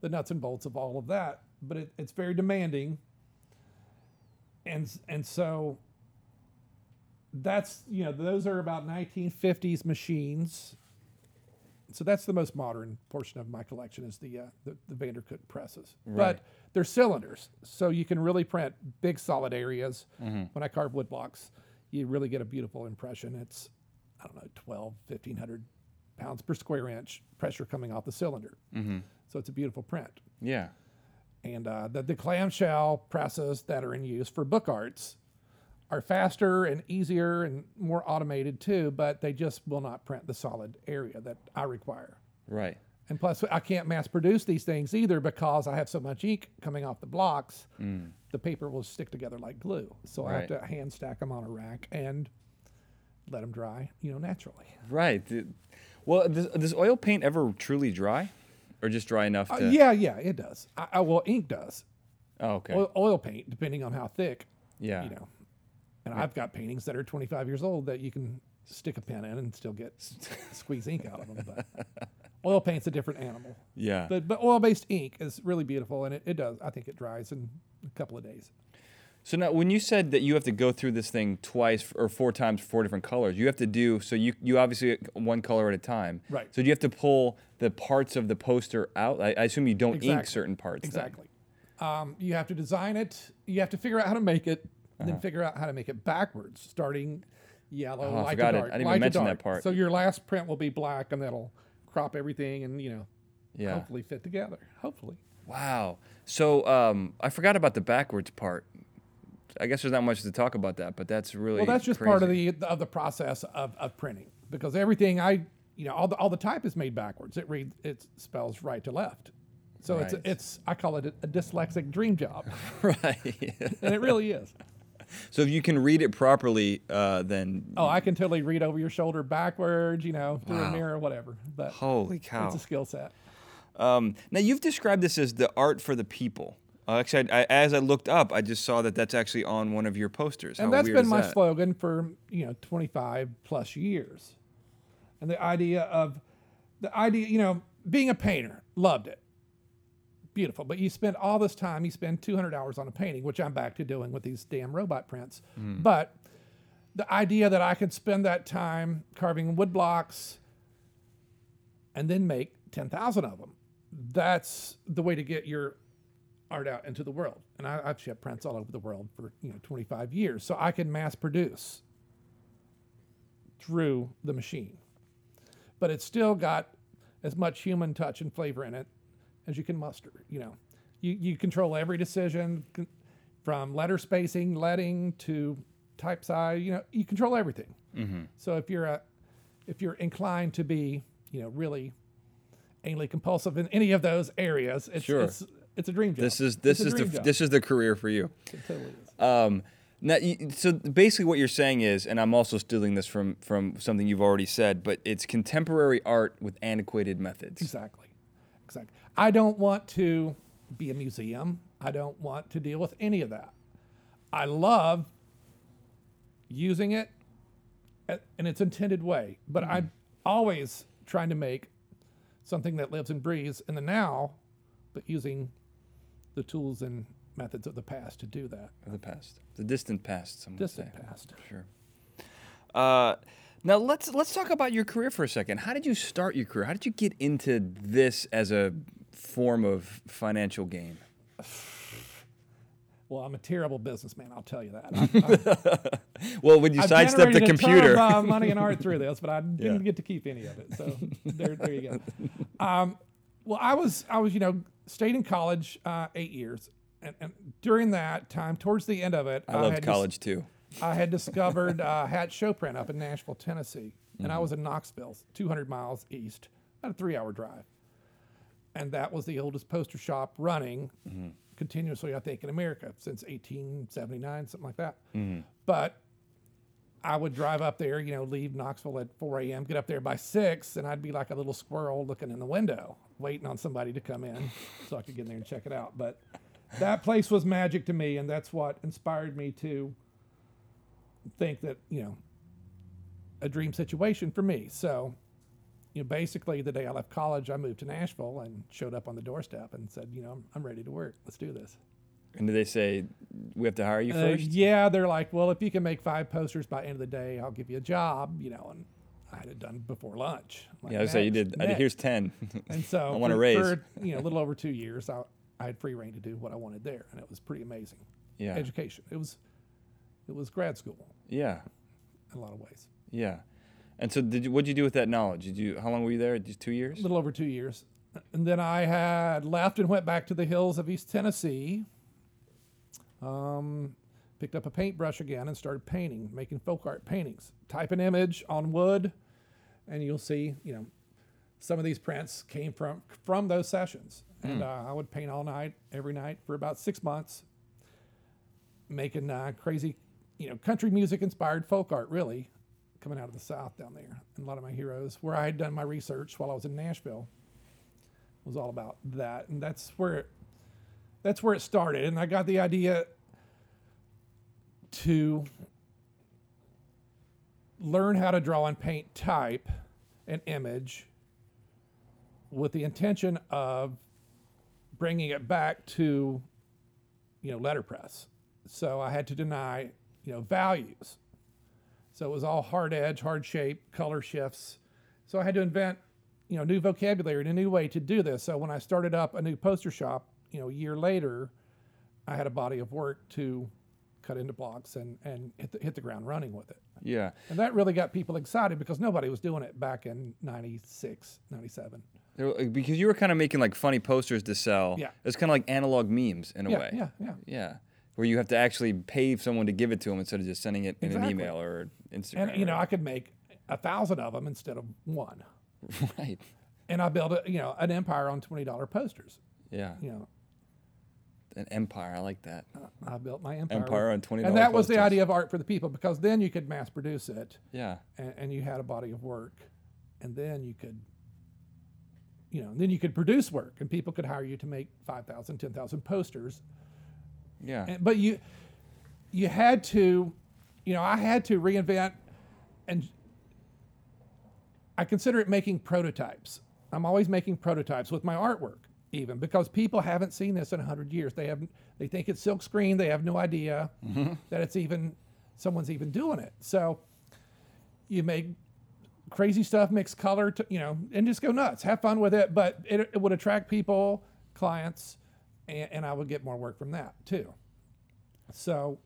the nuts and bolts of all of that. But it, it's very demanding. And and so that's, you know, those are about nineteen fifties machines. So that's the most modern portion of my collection is the uh, the, the Vandercook presses. Right. But they're cylinders, so you can really print big solid areas. Mm-hmm. When I carve wood blocks, you really get a beautiful impression. It's, I don't know, twelve, fifteen hundred pounds per square inch pressure coming off the cylinder. Mm-hmm. So it's a beautiful print. Yeah. And uh, the, the clamshell presses that are in use for book arts are faster and easier and more automated too, but they just will not print the solid area that I require. Right. And plus, I can't mass produce these things either because I have so much ink coming off the blocks, mm. the paper will stick together like glue. So right. I have to hand stack them on a rack and let them dry, you know, naturally. Right. Well, does, does oil paint ever truly dry, or just dry enough to? Uh, yeah, yeah, it does. I, I, well, ink does. Oh, okay. Oil, oil paint, depending on how thick. Yeah. You know, and yeah. I've got paintings that are twenty-five years old that you can stick a pen in and still get squeeze ink out of them. But oil paint's a different animal. Yeah. But but oil-based ink is really beautiful, and it, it does. I think it dries in a couple of days. So now, when you said that you have to go through this thing twice or four times, four different colors, you have to do, so you you obviously one color at a time. Right. So do you have to pull the parts of the poster out? I, I assume you don't exactly. ink certain parts. Exactly. Um, you have to design it. You have to figure out how to make it, uh-huh. and then figure out how to make it backwards, starting yellow, oh, light to dark. I forgot it. I didn't even mention that part. So your last print will be black, and that'll crop everything and, you know, yeah. hopefully fit together. Hopefully. Wow. So um, I forgot about the backwards part. I guess there's not much to talk about that, but that's really well. That's just crazy. Part of the of the process of, of printing, because everything I you know all the all the type is made backwards. It reads it spells right to left, so right. it's it's I call it a, a dyslexic dream job, right? And it really is. So if you can read it properly, uh, then oh, I can totally read over your shoulder backwards, you know, through wow. a mirror, whatever. But holy cow, it's a skill set. Um, now you've described this as the art for the people. Uh, actually, I, I, as I looked up, I just saw that that's actually on one of your posters. How and that's weird been is my that? slogan for you know twenty-five plus years, and the idea of the idea, you know, being a painter, loved it, beautiful. But you spend all this time, you spend two hundred hours on a painting, which I'm back to doing with these damn robot prints. Mm. But the idea that I could spend that time carving wood blocks and then make ten thousand of them—that's the way to get your art out into the world. And I, I've shipped prints all over the world for you know twenty-five years, so I can mass produce through the machine, but it's still got as much human touch and flavor in it as you can muster. You know, you you control every decision, from letter spacing, letting to type size. You know, you control everything. Mm-hmm. So if you're a if you're inclined to be you know really anally compulsive in any of those areas, it's, sure. it's It's a dream job. This is this is the job. This is the career for you. It totally is. Um, now, you, so basically, what you're saying is, and I'm also stealing this from from something you've already said, but it's contemporary art with antiquated methods. Exactly, exactly. I don't want to be a museum. I don't want to deal with any of that. I love using it in its intended way. But mm-hmm. I'm always trying to make something that lives and breathes in the now, but using the tools and methods of the past to do that. Of the past. The distant past, some would say. Distant past. Sure. Uh, now, let's let's talk about your career for a second. How did you start your career? How did you get into this as a form of financial gain? Well, I'm a terrible businessman, I'll tell you that. I, I, well, when you I've sidestep the computer. I generated a ton of uh, money and art through this, but I didn't yeah. get to keep any of it. So there, there you go. Um, well, I was, I was, you know, stayed in college uh, eight years. And, and during that time, towards the end of it. I, I loved had college, dis- too. I had discovered uh, Hatch Showprint up in Nashville, Tennessee. And mm-hmm. I was in Knoxville, two hundred miles east, about a three-hour drive. And that was the oldest poster shop running. Mm-hmm. Continuously, I think, in America since eighteen seventy-nine, something like that. Mm-hmm. But I would drive up there, you know, leave Knoxville at four a.m., get up there by six, and I'd be like a little squirrel looking in the window, waiting on somebody to come in so I could get in there and check it out. But that place was magic to me, and that's what inspired me to think that, you know, a dream situation for me. So, you know, basically the day I left college, I moved to Nashville and showed up on the doorstep and said, you know, I'm, I'm ready to work. Let's do this. And did they say, we have to hire you uh, first? Yeah, they're like, well, if you can make five posters by end of the day, I'll give you a job, you know, and I had it done before lunch. Like, yeah, I would say you did. I did. Here's ten. And so I want to raise. For, you know, a little over two years, I, I had free reign to do what I wanted there, and it was pretty amazing. Yeah. Education. It was, it was grad school. Yeah. In a lot of ways. Yeah. And so, did you, what did you do with that knowledge? Did you? How long were you there? Just two years? A little over two years. And then I had left and went back to the hills of East Tennessee. Um, picked up a paintbrush again and started painting, making folk art paintings. Type an image on wood, and you'll see, you know, some of these prints came from from those sessions. Mm. And uh, I would paint all night, every night for about six months, making uh, crazy, you know, country music inspired folk art, really. Coming out of the South down there, and a lot of my heroes, where I had done my research while I was in Nashville, was all about that, and that's where it, that's where it started. And I got the idea to learn how to draw and paint type and image with the intention of bringing it back to, you know, letterpress. So I had to deny, you know, values. So it was all hard edge, hard shape, color shifts. So I had to invent, you know, new vocabulary and a new way to do this. So when I started up a new poster shop, you know, a year later, I had a body of work to cut into blocks and, and hit, the, hit the ground running with it. Yeah. And that really got people excited because nobody was doing it back in ninety-six, ninety-seven. Because you were kind of making like funny posters to sell. Yeah. It's kind of like analog memes in a yeah, way. Yeah, yeah, yeah. Where you have to actually pay someone to give it to them instead of just sending it in exactly. an email or Instagram. And, you know, I could make a thousand of them instead of one. Right. And I built, a, you know, an empire on twenty dollars posters. Yeah. You know. An empire. I like that. I, I built my empire. Empire on twenty dollars posters. And that was the idea of art for the people, because then you could mass produce it. Yeah. And, and you had a body of work. And then you could, you know, then you could produce work, and people could hire you to make five thousand, ten thousand posters. Yeah, and, but you, you had to, you know, I had to reinvent, and I consider it making prototypes. I'm always making prototypes with my artwork, even because people haven't seen this in a hundred years. They have, they think it's silk screen. They have no idea mm-hmm. that it's even someone's even doing it. So you make crazy stuff, mix color, to, you know, and just go nuts. Have fun with it, but it, it would attract people, clients. And I would get more work from that too. So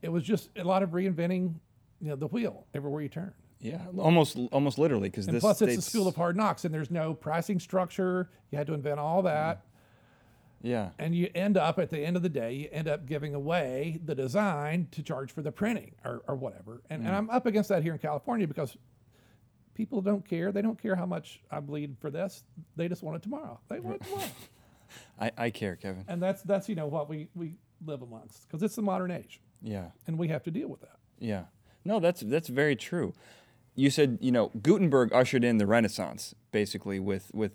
it was just a lot of reinventing, you know, the wheel everywhere you turn. Yeah, almost almost literally. Because this plus it's a school of hard knocks, and there's no pricing structure. You had to invent all that. Yeah. And you end up at the end of the day, you end up giving away the design to charge for the printing or, or whatever. And, mm. and I'm up against that here in California because people don't care. They don't care how much I bleed for this. They just want it tomorrow. They want it tomorrow. I, I care, Kevin. And that's, that's you know, what we, we live amongst, because it's the modern age. Yeah. And we have to deal with that. Yeah. No, that's that's very true. You said, you know, Gutenberg ushered in the Renaissance, basically, with, with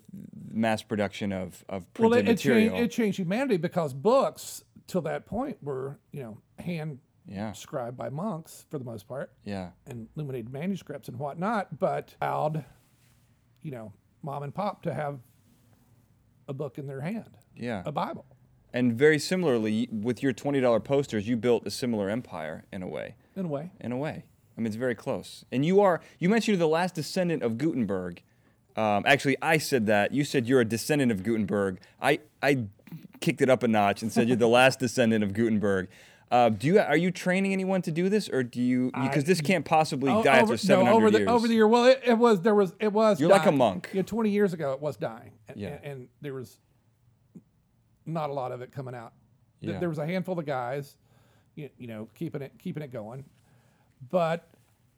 mass production of, of printed well, it, material. Well, it, it changed humanity because books, till that point, were, you know, hand yeah. scribed by monks for the most part, yeah, and illuminated manuscripts and whatnot, but allowed, you know, mom and pop to have a book in their hand, yeah, a Bible. And very similarly, with your twenty dollars posters, you built a similar empire in a way. In a way. In a way. I mean, it's very close. And you are, you mentioned you're the last descendant of Gutenberg. Um, actually, I said that. You said you're a descendant of Gutenberg. I, I kicked it up a notch and said you're the last descendant of Gutenberg. Uh, do you, are you training anyone to do this, or do you, because this can't possibly I, die over, after seven hundred no, over years. The, over the year, well, it, it was, there was, it was You're dying. Like a monk. Yeah, twenty years ago, it was dying. And, yeah. and, and there was not a lot of it coming out. Yeah. There was a handful of guys, you, you know, keeping it, keeping it going. But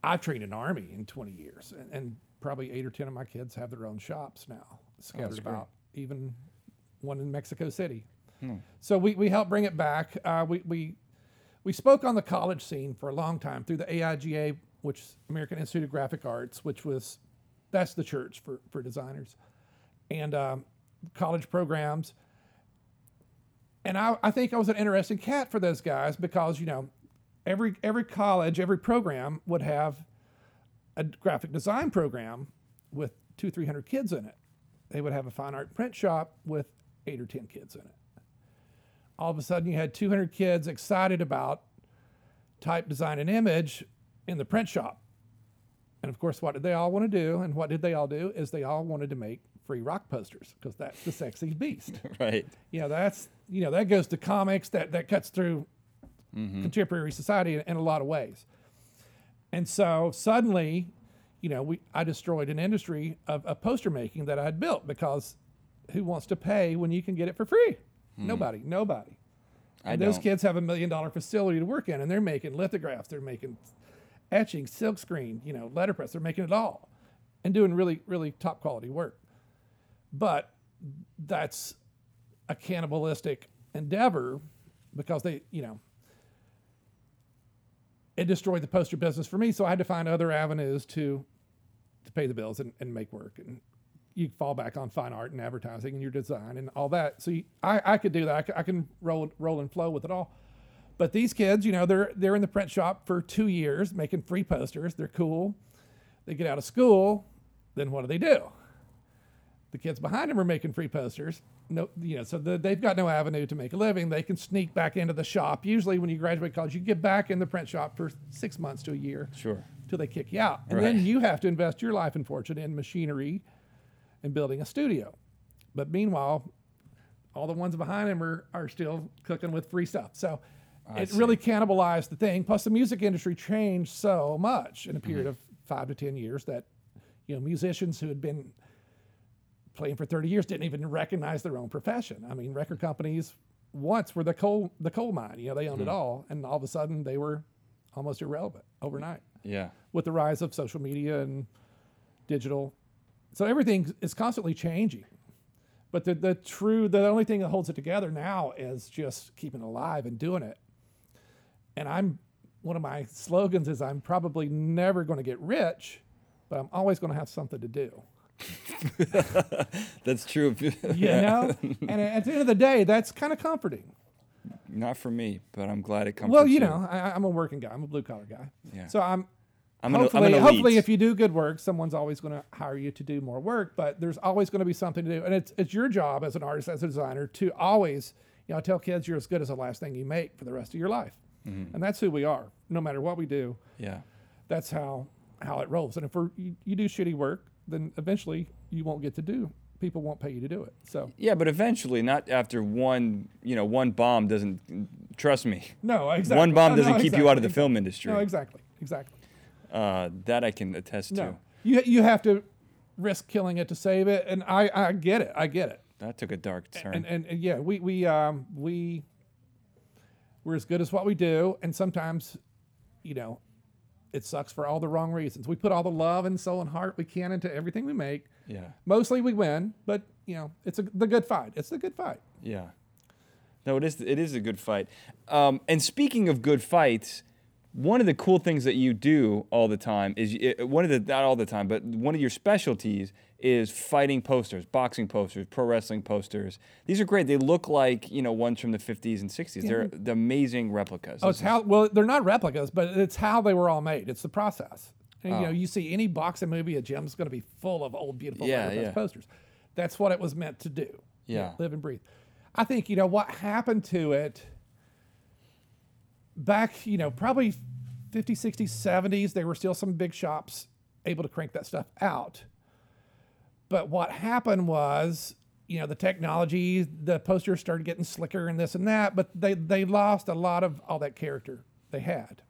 I trained an army in twenty years, and, and probably eight or ten of my kids have their own shops now, scattered oh, about, great. Even one in Mexico City. Hmm. So we, we helped bring it back. Uh, we, we, we spoke on the college scene for a long time through the A I G A, which is American Institute of Graphic Arts, which was, that's the church for, for designers, and um, college programs. And I, I think I was an interesting cat for those guys because, you know, every every college, every program would have a graphic design program with two, three hundred kids in it. They would have a fine art print shop with eight or ten kids in it. All of a sudden, you had two hundred kids excited about type, design, and image in the print shop. And of course, what did they all want to do? And what did they all do? Is they all wanted to make free rock posters, because that's the sexy beast. Right. Yeah, you know, that's, you know, that goes to comics, that, that cuts through mm-hmm. contemporary society in, in a lot of ways. And so suddenly, you know, we I destroyed an industry of, of poster making that I had built, because who wants to pay when you can get it for free? Mm-hmm. Nobody, nobody. I and those don't. Kids have a million dollar facility to work in, and they're making lithographs, they're making etching, silkscreen, you know, letterpress, they're making it all and doing really, really top quality work. But that's a cannibalistic endeavor, because they, you know, it destroyed the poster business for me. So I had to find other avenues to to pay the bills and, and make work. And you fall back on fine art and advertising and your design and all that. So you, I, I could do that. I, c- I can roll roll and flow with it all. But these kids, you know, they're they're in the print shop for two years making free posters. They're cool. They get out of school. Then what do they do? The kids behind them are making free posters. No, you know, so the, they've got no avenue to make a living. They can sneak back into the shop. Usually when you graduate college, you get back in the print shop for six months to a year. Sure. Till they kick you out. And right. then you have to invest your life and fortune in machinery and building a studio. But meanwhile, all the ones behind them are, are still cooking with free stuff. So I it see. really cannibalized the thing. Plus the music industry changed so much in a period of five to ten years that, you know, musicians who had been playing for thirty years didn't even recognize their own profession. I mean, record companies once were the coal the coal mine. You know, they owned mm. it all, and all of a sudden they were almost irrelevant overnight. Yeah. With the rise of social media and digital, so everything is constantly changing. But the the true the only thing that holds it together now is just keeping it alive and doing it. And I'm one of my slogans is I'm probably never going to get rich, but I'm always going to have something to do. That's true. You know, and at the end of the day, that's kind of comforting. Not for me, but I'm glad it comforts. Well, you know, you. I, I'm a working guy. I'm a blue collar guy. Yeah. So I'm. I'm hopefully, an, I'm an hopefully, if you do good work, someone's always going to hire you to do more work. But there's always going to be something to do, and it's it's your job as an artist, as a designer, to always, you know, tell kids you're as good as the last thing you make for the rest of your life, mm-hmm. and that's who we are. No matter what we do. Yeah. That's how how it rolls. And if we're, you, you do shitty work, then eventually you won't get to do. People won't pay you to do it. So yeah, but eventually, not after one, you know, one bomb doesn't. Trust me. No, exactly. One bomb no, doesn't no, keep exactly. you out of the exactly. film industry. No, exactly, exactly. Uh, that I can attest no. to. You you have to risk killing it to save it, and I, I get it. I get it. That took a dark turn. And and, and yeah, we we um we we're as good as what we do, and sometimes, you know, it sucks for all the wrong reasons. We put all the love and soul and heart we can into everything we make. Yeah. Mostly we win, but you know, it's a, the good fight. It's the good fight. Yeah. No, it is. It is a good fight. Um, and speaking of good fights, one of the cool things that you do all the time is, one of the, not all the time, but one of your specialties is fighting posters, boxing posters, pro wrestling posters. These are great. They look like, you know, ones from the fifties and sixties. Yeah. They're the amazing replicas. Oh, it's how, well, they're not replicas, but it's how they were all made. It's the process. And, oh. You know, you see any boxing movie, a gym's going to be full of old, beautiful yeah, yeah. posters. That's what it was meant to do. Yeah. Live and breathe. I think, you know, what happened to it back, you know, probably fifties, sixties, seventies, there were still some big shops able to crank that stuff out. But what happened was, you know, the technology, the posters started getting slicker and this and that, but they, they lost a lot of all that character they had.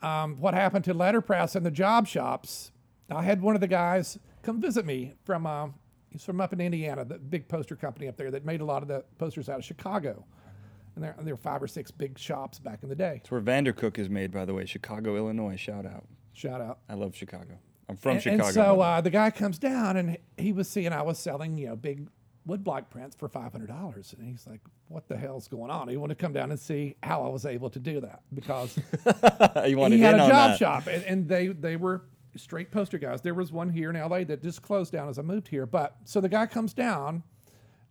Um, what happened to letterpress and the job shops? I had one of the guys come visit me from, uh, he's from up in Indiana, the big poster company up there that made a lot of the posters out of Chicago. And there, and there were five or six big shops back in the day. It's where Vandercook is made, by the way, Chicago, Illinois. Shout out. Shout out. I love Chicago. I'm from and, Chicago. And so uh, the guy comes down, and he was seeing I was selling, you know, big woodblock prints for five hundred dollars. And he's like, what the hell's going on? He wanted to come down and see how I was able to do that because he had a job shop. And, and they, they were straight poster guys. There was one here in L A that just closed down as I moved here. But so the guy comes down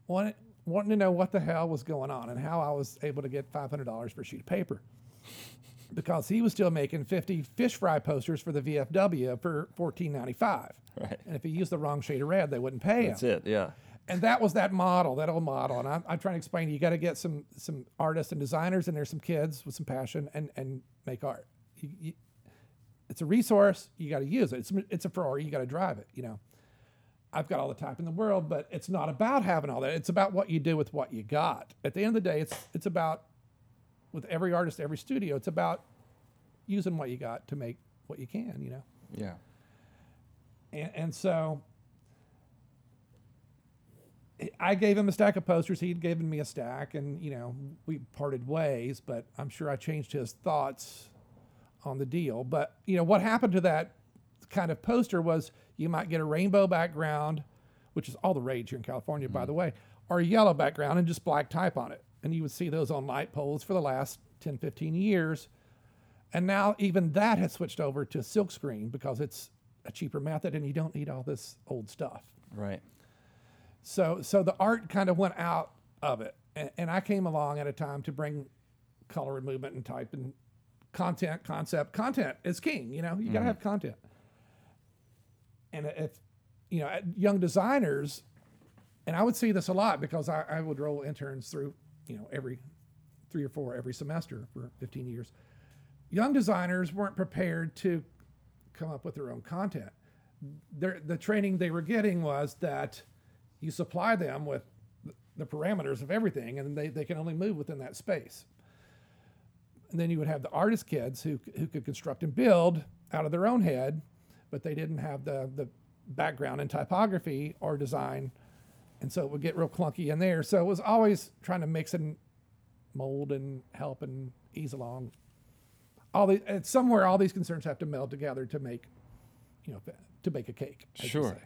wanted, wanting to know what the hell was going on and how I was able to get five hundred dollars for a sheet of paper. Because he was still making fifty fish fry posters for the V F W for fourteen ninety-five. Right. And if he used the wrong shade of red, they wouldn't pay him. That's it, yeah. And that was that model, that old model. And I'm, I'm trying to explain to you, you got to get some some artists and designers in there, some kids with some passion, and, and make art. You, you, it's a resource. You got to use it. It's, it's a Ferrari. You got to drive it, you know. I've got all the time in the world, but it's not about having all that. It's about what you do with what you got. At the end of the day, it's it's about... with every artist, every studio, it's about using what you got to make what you can, you know? Yeah. And, and so I gave him a stack of posters. He'd given me a stack, and, you know, we parted ways, but I'm sure I changed his thoughts on the deal. But, you know, what happened to that kind of poster was you might get a rainbow background, which is all the rage here in California, mm-hmm. by the way, or a yellow background and just black type on it. And you would see those on light poles for the last ten, fifteen years. And now even that has switched over to silkscreen because it's a cheaper method and you don't need all this old stuff. Right. So so the art kind of went out of it. And, and I came along at a time to bring color and movement and type and content, concept. Content is king, you know. You mm-hmm. got to have content. And if, you know, young designers, and I would see this a lot because I, I would roll interns through, you know, every three or four every semester for fifteen years. Young designers weren't prepared to come up with their own content. Their, the training they were getting was that you supply them with the parameters of everything and they, they can only move within that space. And then you would have the artist kids who who could construct and build out of their own head, but they didn't have the, the background in typography or design. And so it would get real clunky in there. So it was always trying to mix and mold and help and ease along. All the it's somewhere all these concerns have to meld together to make, you know, to bake a cake. Sure.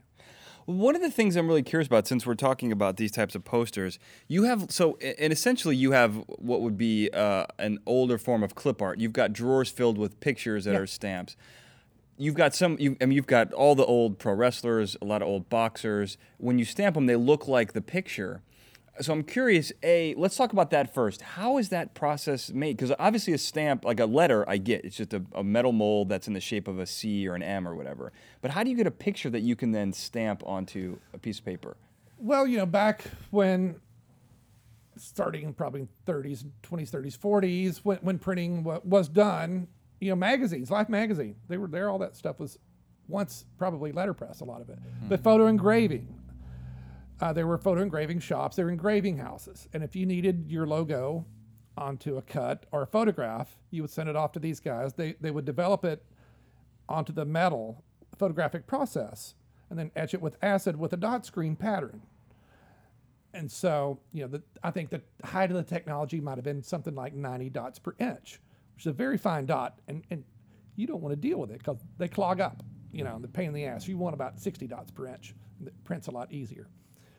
Well, one of the things I'm really curious about, since we're talking about these types of posters, you have so and essentially you have what would be uh, an older form of clip art. You've got drawers filled with pictures that yep. are stamps. You've got some. You, I mean, you've got all the old pro wrestlers, a lot of old boxers. When you stamp them, they look like the picture. So I'm curious. A, let's talk about that first. How is that process made? Because obviously, a stamp, like a letter, I get. It's just a, a metal mold that's in the shape of a C or an M or whatever. But how do you get a picture that you can then stamp onto a piece of paper? Well, you know, back when, starting probably in thirties, twenties, thirties, forties, when when printing was done. You know, magazines, Life magazine, they were there. All that stuff was once probably letterpress, a lot of it. Mm-hmm. But photo engraving, uh, there were photo engraving shops, there were engraving houses. And if you needed your logo onto a cut or a photograph, you would send it off to these guys. They they would develop it onto the metal photographic process and then etch it with acid with a dot screen pattern. And so, you know, the, I think the height of the technology might have been something like ninety dots per inch. It's a very fine dot, and, and you don't want to deal with it because they clog up, you know, the pain in the ass. You want about sixty dots per inch. It prints a lot easier.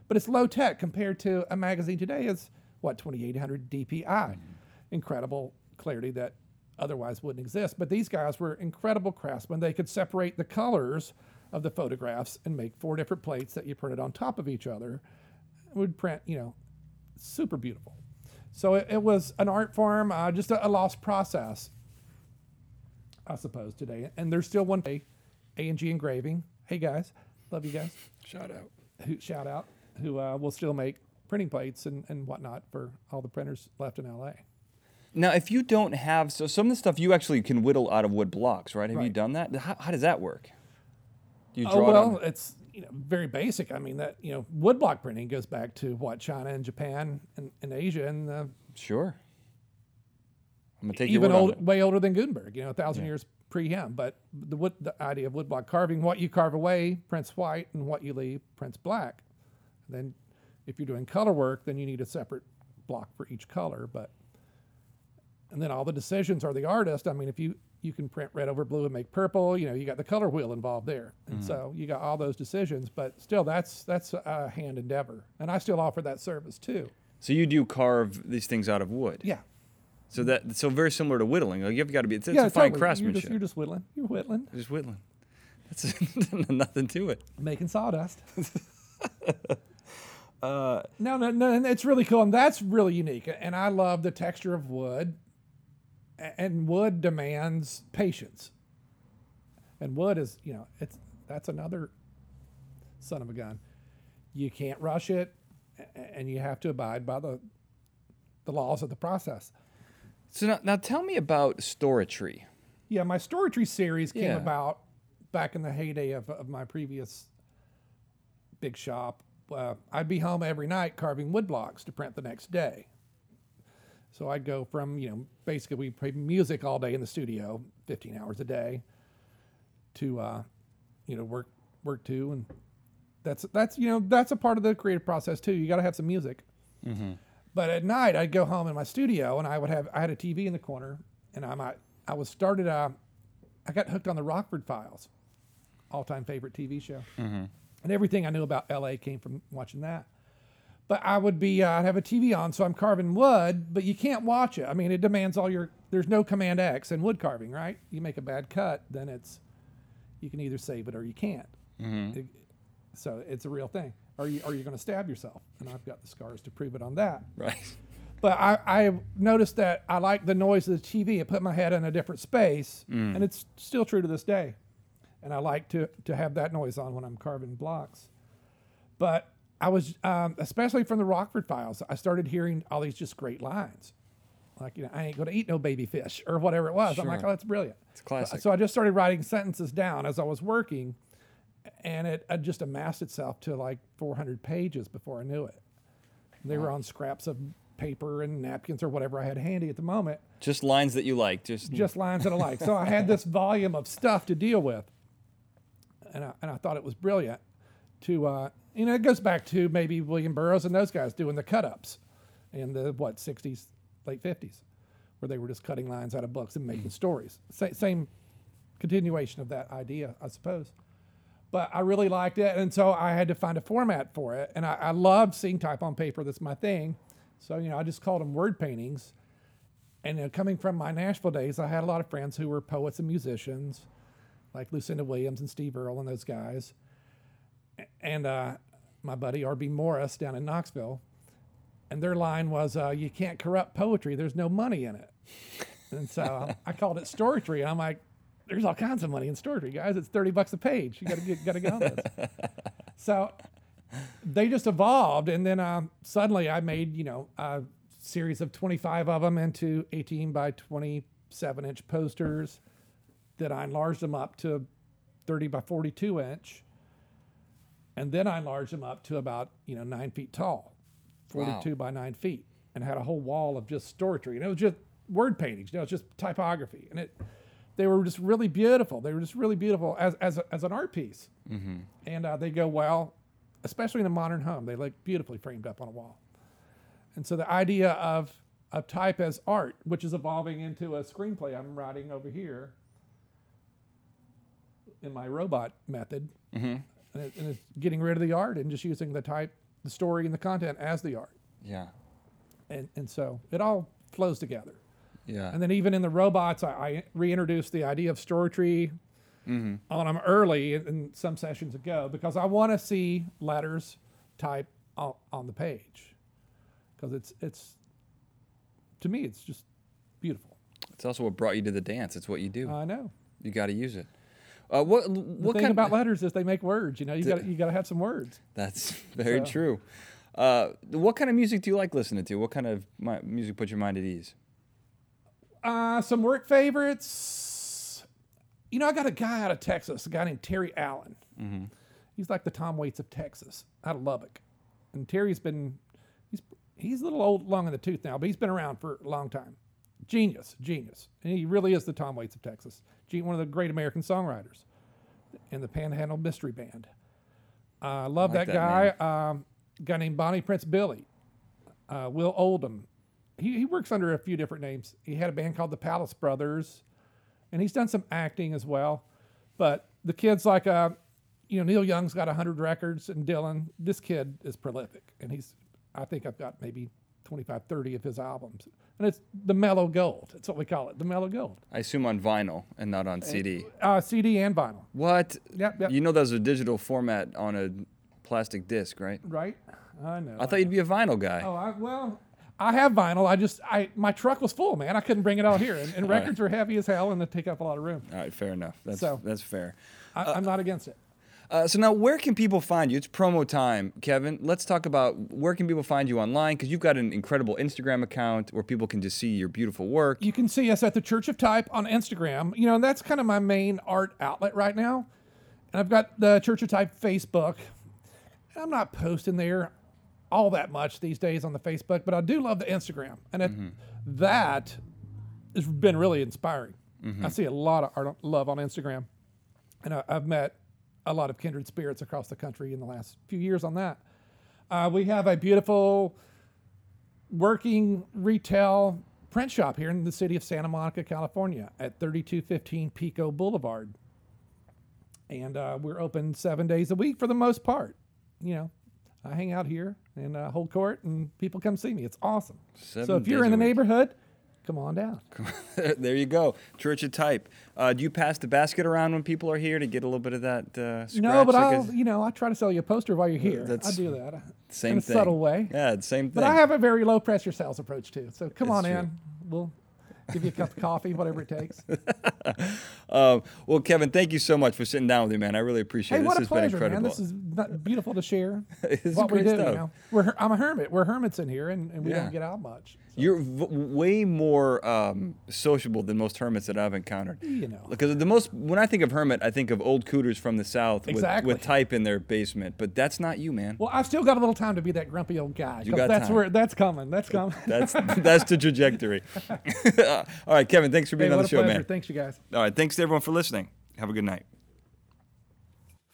But it's low tech compared to a magazine today is, what, twenty-eight hundred D P I. Mm-hmm. Incredible clarity that otherwise wouldn't exist. But these guys were incredible craftsmen. They could separate the colors of the photographs and make four different plates that you printed on top of each other. It would print, you know, super beautiful. So it, it was an art form, uh, just a, a lost process, I suppose, today. And there's still one day, A and G Engraving. Hey, guys. Love you guys. Shout out. Who, shout out. Who uh, will still make printing plates and, and whatnot for all the printers left in L A. Now, if you don't have... So some of the stuff you actually can whittle out of wood blocks, right? Have right. you done that? How, how does that work? Do you draw oh, well, it on... it's you know, very basic. I mean, that you know, wood block printing goes back to, what, China and Japan and, and Asia and... Uh, sure. I'm going to take your word old, on it. Way older than Gutenberg, you know, a thousand yeah. years pre him. But the, wood, the idea of wood block carving, what you carve away prints white and what you leave prints black. And then if you're doing color work, then you need a separate block for each color, but... And then all the decisions are the artist. I mean, if you, you can print red over blue and make purple, you know, you got the color wheel involved there. And mm-hmm. so you got all those decisions, but still that's that's a hand endeavor. And I still offer that service too. So you do carve these things out of wood? Yeah. So that so very similar to whittling. Like you've got to be, it's, yeah, it's a fine totally. craftsmanship. You're just, you're just whittling. You're whittling. You're just whittling. That's nothing to it. Making sawdust. uh, no, no, no. And it's really cool. And that's really unique. And I love the texture of wood. And wood demands patience. And wood is, you know, it's that's another son of a gun. You can't rush it, and you have to abide by the the laws of the process. So now, now tell me about Storytree. Yeah, my Storytree series came yeah. about back in the heyday of, of my previous big shop. Uh, I'd be home every night carving wood blocks to print the next day. So I'd go from, you know, basically we play music all day in the studio, fifteen hours a day, to, uh, you know, work work too. And that's, that's you know, that's a part of the creative process too. You got to have some music. Mm-hmm. But at night, I'd go home in my studio and I would have, I had a T V in the corner and I might, I was started, uh, I got hooked on the Rockford Files, all-time favorite T V show. Mm-hmm. And everything I knew about L A came from watching that. But I would be, uh, I'd have a T V on, so I'm carving wood, but you can't watch it. I mean, it demands all your, there's no Command X in wood carving, right? You make a bad cut, then it's, you can either save it or you can't. Mm-hmm. It, so it's a real thing. Or, you, or you're going to stab yourself. And I've got the scars to prove it on that. Right. But I, I noticed that I like the noise of the T V. It put my head in a different space, mm. and it's still true to this day. And I like to, to have that noise on when I'm carving blocks. But I was, um, especially from the Rockford Files, I started hearing all these just great lines. Like, you know, I ain't going to eat no baby fish or whatever it was. Sure. I'm like, oh, that's brilliant. It's classic. So, so I just started writing sentences down as I was working, and it, it just amassed itself to like four hundred pages before I knew it. And they wow. were on scraps of paper and napkins or whatever I had handy at the moment. Just lines that you like. Just, just lines that I like. So I had this volume of stuff to deal with, and I, and I thought it was brilliant to... Uh, You know, it goes back to maybe William Burroughs and those guys doing the cut-ups in the, what, sixties, late fifties, where they were just cutting lines out of books and making stories. Sa- same continuation of that idea, I suppose. But I really liked it, and so I had to find a format for it. And I, I love seeing type on paper. That's my thing. So, you know, I just called them word paintings. And you know, coming from my Nashville days, I had a lot of friends who were poets and musicians, like Lucinda Williams and Steve Earle and those guys. And uh, my buddy R B Morris down in Knoxville, and their line was, uh, "You can't corrupt poetry. There's no money in it." And so I called it Storytree, and I'm like, "There's all kinds of money in Storytree, guys. It's thirty bucks a page. You gotta get, gotta get on this." So they just evolved, and then um, suddenly I made you know a series of twenty-five of them into eighteen by twenty-seven inch posters. That I enlarged them up to thirty by forty-two inch. And then I enlarged them up to about, you know, nine feet tall, forty-two wow. by nine feet, and had a whole wall of just Storytree. And it was just word paintings, you know, it was just typography. And it, they were just really beautiful. They were just really beautiful as as, a, as an art piece. Mm-hmm. And uh, they go well, especially in a modern home. They look beautifully framed up on a wall. And so the idea of, of type as art, which is evolving into a screenplay I'm writing over here in my robot method. Mm-hmm. And, it, and it's getting rid of the art and just using the type, the story, and the content as the art. Yeah. And and so it all flows together. Yeah. And then even in the robots, I, I reintroduced the idea of Storytree mm-hmm. on them early in some sessions ago because I want to see letters type on, on the page because it's it's to me it's just beautiful. It's also what brought you to the dance. It's what you do. I know. You got to use it. Uh, what what the thing kind about of, letters is they make words. You know, you got you got to have some words. That's very so. true. Uh, what kind of music do you like listening to? What kind of my, music puts your mind at ease? Uh, some work favorites. You know, I got a guy out of Texas, a guy named Terry Allen. Mm-hmm. He's like the Tom Waits of Texas, out of Lubbock. And Terry's been, he's he's a little old, long in the tooth now, but he's been around for a long time. Genius, genius. And he really is the Tom Waits of Texas. One of the great American songwriters in the Panhandle Mystery Band. I uh, love like that, that guy. Um, guy named Bonnie Prince Billy. Uh, Will Oldham. He, he works under a few different names. He had a band called the Palace Brothers, and he's done some acting as well. But the kids like, uh, you know, Neil Young's got one hundred records, and Dylan, this kid is prolific. And he's, I think I've got maybe twenty-five, thirty of his albums. And it's the mellow gold. That's what we call it, the mellow gold. I assume on vinyl and not on and, C D. Uh, C D and vinyl. What? Yep, yep. You know that's a digital format on a plastic disc, right? Right. I know. I thought I know. you'd be a vinyl guy. Oh, I, well, I have vinyl. I just, I my truck was full, man. I couldn't bring it out here. And, and records right. are heavy as hell and they take up a lot of room. All right, fair enough. That's, so, that's fair. I, uh, I'm not against it. Uh, so now, where can people find you? It's promo time, Kevin. Let's talk about where can people find you online, because you've got an incredible Instagram account where people can just see your beautiful work. You can see us at the Church of Type on Instagram. You know, and that's kind of my main art outlet right now. And I've got the Church of Type Facebook. And I'm not posting there all that much these days on the Facebook, but I do love the Instagram. And mm-hmm. it, that has been really inspiring. Mm-hmm. I see a lot of art love on Instagram. And I, I've met a lot of kindred spirits across the country in the last few years on that. Uh, we have a beautiful working retail print shop here in the city of Santa Monica, California at thirty-two fifteen Pico Boulevard. And uh, we're open seven days a week for the most part. You know, I hang out here and uh, hold court and people come see me. It's awesome. Seven so if you're in the neighborhood, come on down. There you go. Church of Type. Uh, do you pass the basket around when people are here to get a little bit of that uh, scratch? No, but like I'll, a, you know, I try to sell you a poster while you're here. That's I do that. Same in a thing. Subtle way. Yeah, same thing. But I have a very low pressure sales approach too. So come it's on true. in. We'll give you a cup of coffee, whatever it takes. um, well, Kevin, thank you so much for sitting down with me, man. I really appreciate hey, it. This has pleasure, been incredible. Man. This is beautiful to share. This is what great we do. Stuff. You know? We're, I'm a hermit. We're hermits in here, and, and we yeah. don't get out much. So. You're v- way more um, sociable than most hermits that I've encountered. You know, because the most when I think of hermit, I think of old cooters from the South exactly. with, with type in their basement. But that's not you, man. Well, I've still got a little time to be that grumpy old guy. You got that's time. Where that's coming. That's coming. that's that's the trajectory. All right, Kevin, thanks for being hey, on the show, pleasure. man. Thanks, you guys. All right, thanks to everyone for listening. Have a good night.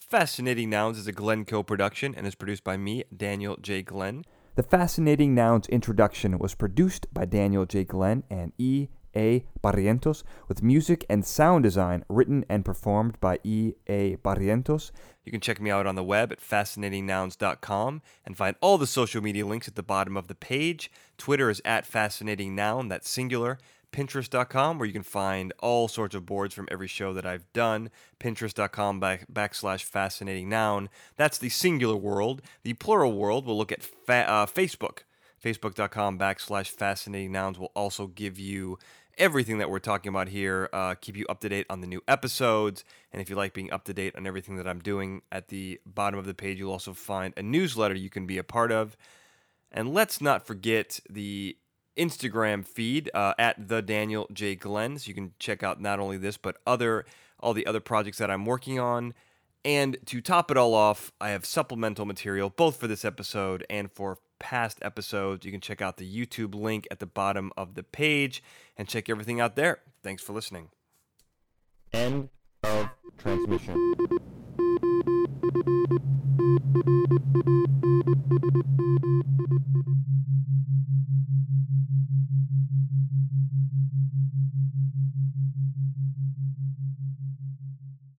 Fascinating Nouns is a Glencoe production and is produced by me, Daniel J. Glenn. The Fascinating Nouns introduction was produced by Daniel J. Glenn and E. A. Barrientos, with music and sound design written and performed by E. A. Barrientos. You can check me out on the web at fascinating nouns dot com and find all the social media links at the bottom of the page. Twitter is at fascinatingnoun, that's singular. Pinterest dot com, where you can find all sorts of boards from every show that I've done. Pinterest dot com back, backslash fascinating noun. That's the singular world. The plural world will look at fa- uh, Facebook. Facebook dot com backslash fascinating nouns will also give you everything that we're talking about here, uh, keep you up to date on the new episodes. And if you like being up to date on everything that I'm doing, at the bottom of the page, you'll also find a newsletter you can be a part of. And let's not forget the Instagram feed uh, at the Daniel J. Glenn, so you can check out not only this but other all the other projects that I'm working on. And to top it all off, I have supplemental material both for this episode and for past episodes. You can check out the YouTube link at the bottom of the page and check everything out there. Thanks for listening. End of transmission.